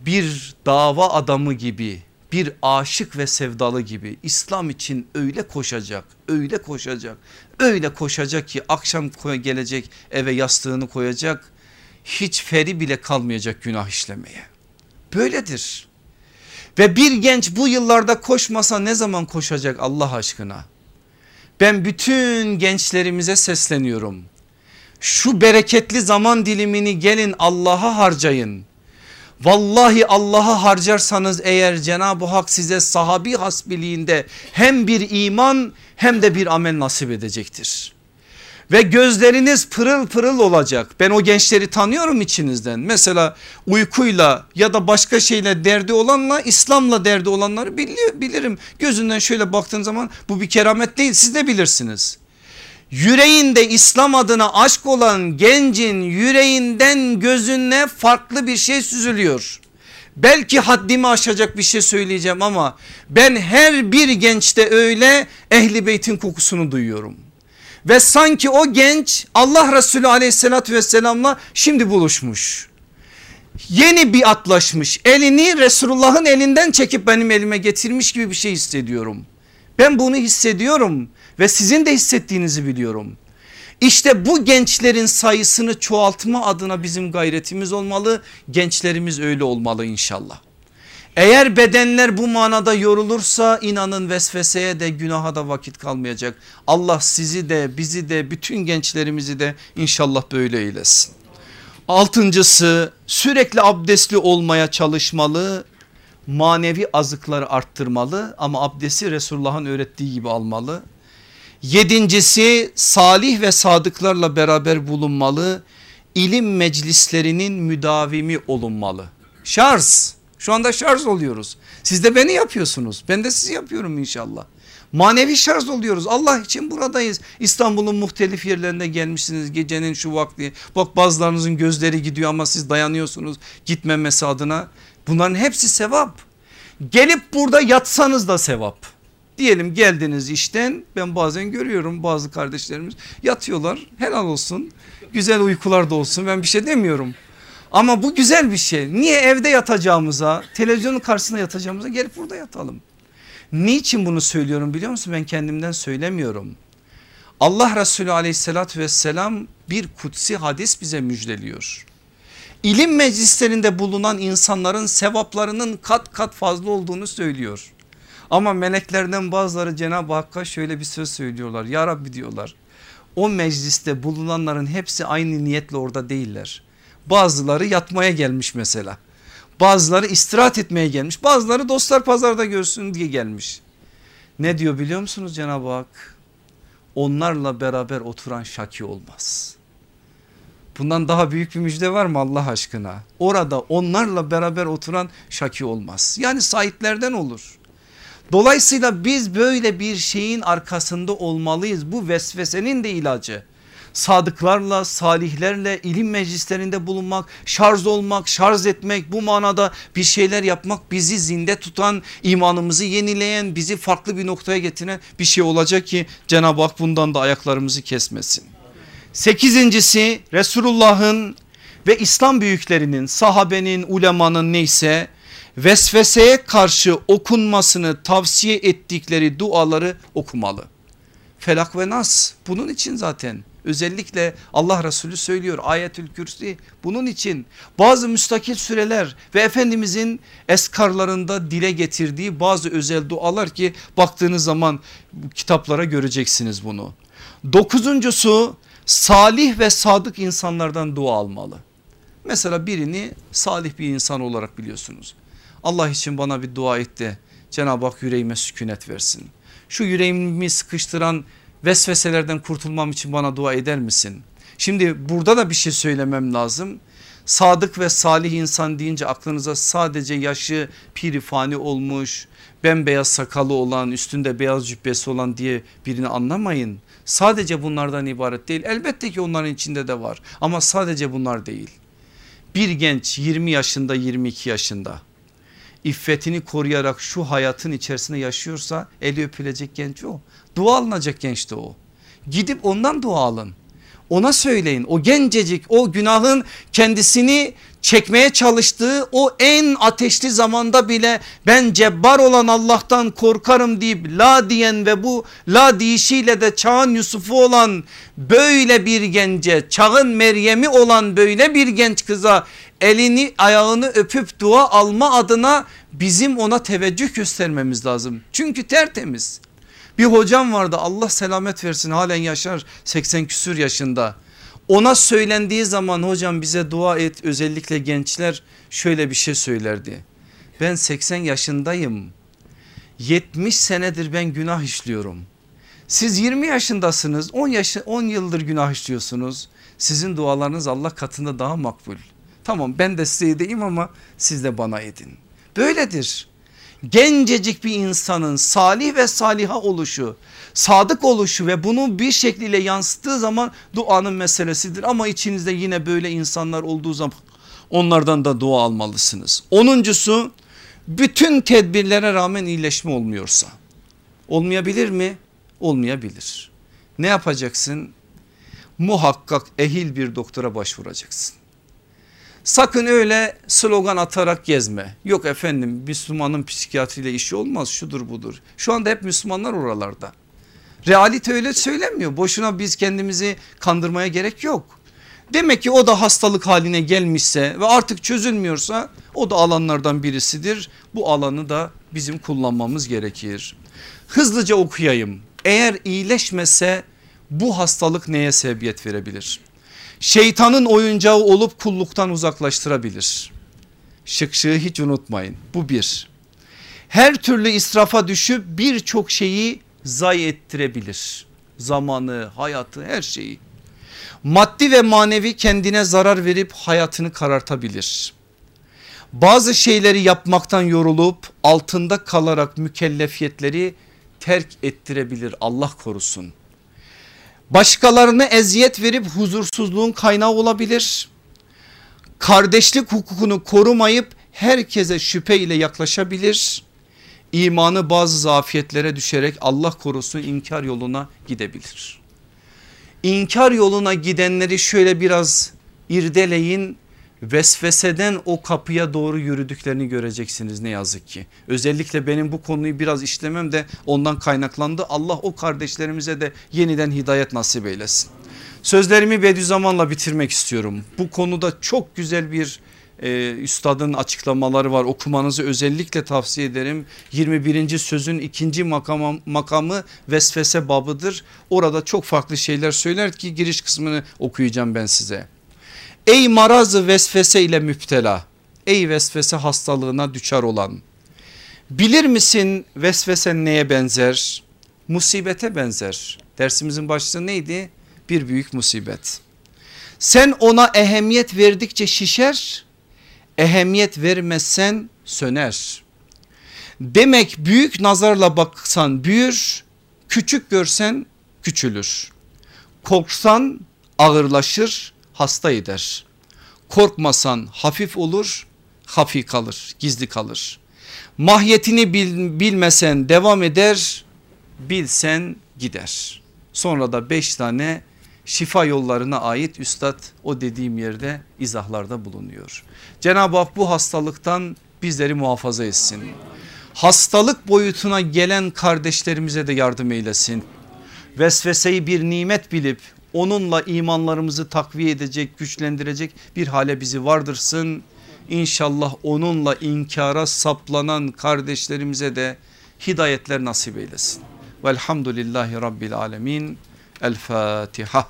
bir dava adamı gibi, bir aşık ve sevdalı gibi İslam için öyle koşacak, öyle koşacak, öyle koşacak ki akşam gelecek, eve yastığını koyacak, hiç feri bile kalmayacak günah işlemeye. Böyledir. Ve bir genç bu yıllarda koşmasa ne zaman koşacak Allah aşkına? Ben bütün gençlerimize sesleniyorum. Şu bereketli zaman dilimini gelin Allah'a harcayın. Vallahi Allah'a harcarsanız eğer Cenab-ı Hak size sahabi hasbiliğinde hem bir iman hem de bir amel nasip edecektir. Ve gözleriniz pırıl pırıl olacak. Ben o gençleri tanıyorum içinizden. Mesela uykuyla ya da başka şeyle derdi olanla İslam'la derdi olanları bilirim. Gözünden şöyle baktığın zaman bu bir keramet değil, siz de bilirsiniz. Yüreğinde İslam adına aşk olan gencin yüreğinden gözüne farklı bir şey süzülüyor. Belki haddimi aşacak bir şey söyleyeceğim ama ben her bir gençte öyle Ehl-i Beyt'in kokusunu duyuyorum. Ve sanki o genç Allah Resulü aleyhissalatü vesselamla şimdi buluşmuş. Yeni biatlaşmış, elini Resulullah'ın elinden çekip benim elime getirmiş gibi bir şey hissediyorum. Ben bunu hissediyorum ve sizin de hissettiğinizi biliyorum. İşte bu gençlerin sayısını çoğaltma adına bizim gayretimiz olmalı. Gençlerimiz öyle olmalı inşallah. Eğer bedenler bu manada yorulursa inanın vesveseye de günaha da vakit kalmayacak. Allah sizi de bizi de bütün gençlerimizi de inşallah böyle eylesin. Altıncısı, sürekli abdestli olmaya çalışmalı. Manevi azıkları arttırmalı ama abdesti Resulullah'ın öğrettiği gibi almalı. Yedincisi, salih ve sadıklarla beraber bulunmalı. İlim meclislerinin müdavimi olunmalı. Şarj. Şu anda şarj oluyoruz. Siz de beni yapıyorsunuz. Ben de sizi yapıyorum inşallah. Manevi şarj oluyoruz. Allah için buradayız. İstanbul'un muhtelif yerlerine gelmişsiniz gecenin şu vakti. Bak bazılarınızın gözleri gidiyor ama siz dayanıyorsunuz gitmemesi adına. Bunların hepsi sevap. Gelip burada yatsanız da sevap. Diyelim geldiniz işten, ben bazen görüyorum bazı kardeşlerimiz yatıyorlar, helal olsun, güzel uykular da olsun, ben bir şey demiyorum. Ama bu güzel bir şey. Niye evde yatacağımıza, televizyonun karşısında yatacağımıza gelip burada yatalım. Niçin bunu söylüyorum biliyor musun? Ben kendimden söylemiyorum. Allah Resulü aleyhissalatü vesselam bir kutsi hadis bize müjdeliyor. İlim meclislerinde bulunan insanların sevaplarının kat kat fazla olduğunu söylüyor. Ama meleklerden bazıları Cenab-ı Hakk'a şöyle bir söz söylüyorlar. Ya Rabbi diyorlar, o mecliste bulunanların hepsi aynı niyetle orada değiller. Bazıları yatmaya gelmiş mesela. Bazıları istirahat etmeye gelmiş. Bazıları dostlar pazarda görsün diye gelmiş. Ne diyor biliyor musunuz Cenab-ı Hak? Onlarla beraber oturan şaki olmaz. Bundan daha büyük bir müjde var mı Allah aşkına? Orada onlarla beraber oturan şaki olmaz. Yani sahiplerden olur. Dolayısıyla biz böyle bir şeyin arkasında olmalıyız. Bu vesvesenin de ilacı. Sadıklarla, salihlerle, ilim meclislerinde bulunmak, şarj olmak, şarj etmek, bu manada bir şeyler yapmak bizi zinde tutan, imanımızı yenileyen, bizi farklı bir noktaya getiren bir şey olacak ki Cenab-ı Hak bundan da ayaklarımızı kesmesin. 8.'si Resulullah'ın ve İslam büyüklerinin, sahabenin, ulemanın neyse vesveseye karşı okunmasını tavsiye ettikleri duaları okumalı. Felak ve Nas bunun için zaten. Özellikle Allah Resulü söylüyor, Ayetül Kürsi bunun için. Bazı müstakil süreler ve Efendimizin eskarlarında dile getirdiği bazı özel dualar ki baktığınız zaman kitaplara göreceksiniz bunu. 9.'su salih ve sadık insanlardan dua almalı. Mesela birini salih bir insan olarak biliyorsunuz. Allah için bana bir dua et de Cenab-ı Hak yüreğime sükunet versin. Şu yüreğimi sıkıştıran vesveselerden kurtulmam için bana dua eder misin? Şimdi burada da bir şey söylemem lazım. Sadık ve salih insan deyince aklınıza sadece yaşı pirifani olmuş, bembeyaz sakalı olan, üstünde beyaz cübbesi olan diye birini anlamayın. Sadece bunlardan ibaret değil. Elbette ki onların içinde de var ama sadece bunlar değil. Bir genç 20 yaşında 22 yaşında iffetini koruyarak şu hayatın içerisinde yaşıyorsa eli öpülecek genç o. Dua alınacak genç de o. Gidip ondan dua alın. Ona söyleyin, o gencecik, o günahın kendisini çekmeye çalıştığı o en ateşli zamanda bile ben cebbar olan Allah'tan korkarım deyip la diyen ve bu la deyişiyle de çağın Yusuf'u olan böyle bir gence, çağın Meryem'i olan böyle bir genç kıza elini ayağını öpüp dua alma adına bizim ona teveccüh göstermemiz lazım. Çünkü tertemiz. Bir hocam vardı, Allah selamet versin, halen yaşar, 80 küsür yaşında. Ona söylendiği zaman hocam bize dua et, özellikle gençler, şöyle bir şey söylerdi. Ben 80 yaşındayım. 70 senedir ben günah işliyorum. Siz 20 yaşındasınız. 10 yıldır günah işliyorsunuz. Sizin dualarınız Allah katında daha makbul. Tamam ben de size edeyim ama siz de bana edin. Böyledir. Gencecik bir insanın salih ve saliha oluşu, sadık oluşu ve bunu bir şekliyle yansıttığı zaman duanın meselesidir. Ama içinizde yine böyle insanlar olduğu zaman onlardan da dua almalısınız. 10.'su bütün tedbirlere rağmen iyileşme olmuyorsa. Olmayabilir mi? Olmayabilir. Ne yapacaksın? Muhakkak ehil bir doktora başvuracaksın. Sakın öyle slogan atarak gezme. Yok efendim Müslümanın psikiyatriyle işi olmaz, şudur budur. Şu anda hep Müslümanlar oralarda. Realite öyle söylemiyor. Boşuna biz kendimizi kandırmaya gerek yok. Demek ki o da hastalık haline gelmişse ve artık çözülmüyorsa o da alanlardan birisidir. Bu alanı da bizim kullanmamız gerekir. Hızlıca okuyayım. Eğer iyileşmese bu hastalık neye sebebiyet verebilir? Şeytanın oyuncağı olup kulluktan uzaklaştırabilir. Şıkşığı hiç unutmayın, bu bir. Her türlü israfa düşüp birçok şeyi zayi ettirebilir. Zamanı, hayatı, her şeyi. Maddi ve manevi kendine zarar verip hayatını karartabilir. Bazı şeyleri yapmaktan yorulup altında kalarak mükellefiyetleri terk ettirebilir, Allah korusun. Başkalarına eziyet verip huzursuzluğun kaynağı olabilir. Kardeşlik hukukunu korumayıp herkese şüphe ile yaklaşabilir. İmanı bazı zafiyetlere düşerek Allah korusun inkar yoluna gidebilir. İnkar yoluna gidenleri şöyle biraz irdeleyin. Vesveseden o kapıya doğru yürüdüklerini göreceksiniz ne yazık ki. Özellikle benim bu konuyu biraz işlemem de ondan kaynaklandı. Allah o kardeşlerimize de yeniden hidayet nasip eylesin. Sözlerimi Bediüzzaman'la bitirmek istiyorum. Bu konuda çok güzel bir üstadın açıklamaları var. Okumanızı özellikle tavsiye ederim. 21. sözün 2. makamı vesvese babıdır. Orada çok farklı şeyler söyler ki giriş kısmını okuyacağım ben size. Ey marazı vesvese ile müptela, ey vesvese hastalığına düçar olan, bilir misin vesvese neye benzer? Musibete benzer. Dersimizin başlığı neydi? Bir büyük musibet. Sen ona ehemmiyet verdikçe şişer, ehemmiyet vermezsen söner. Demek büyük nazarla baksan büyür, küçük görsen küçülür. Korksan ağırlaşır, hasta eder. Korkmasan hafif olur, hafif kalır, gizli kalır. Mahiyetini bilmesen devam eder, bilsen gider. Sonra da 5 tane şifa yollarına ait üstad o dediğim yerde izahlarda bulunuyor. Cenab-ı Hak bu hastalıktan bizleri muhafaza etsin. Hastalık boyutuna gelen kardeşlerimize de yardım eylesin. Vesveseyi bir nimet bilip onunla imanlarımızı takviye edecek, güçlendirecek bir hale bizi vardırsın. İnşallah onunla inkara saplanan kardeşlerimize de hidayetler nasip eylesin. Velhamdülillahi Rabbil Alemin. El Fatiha.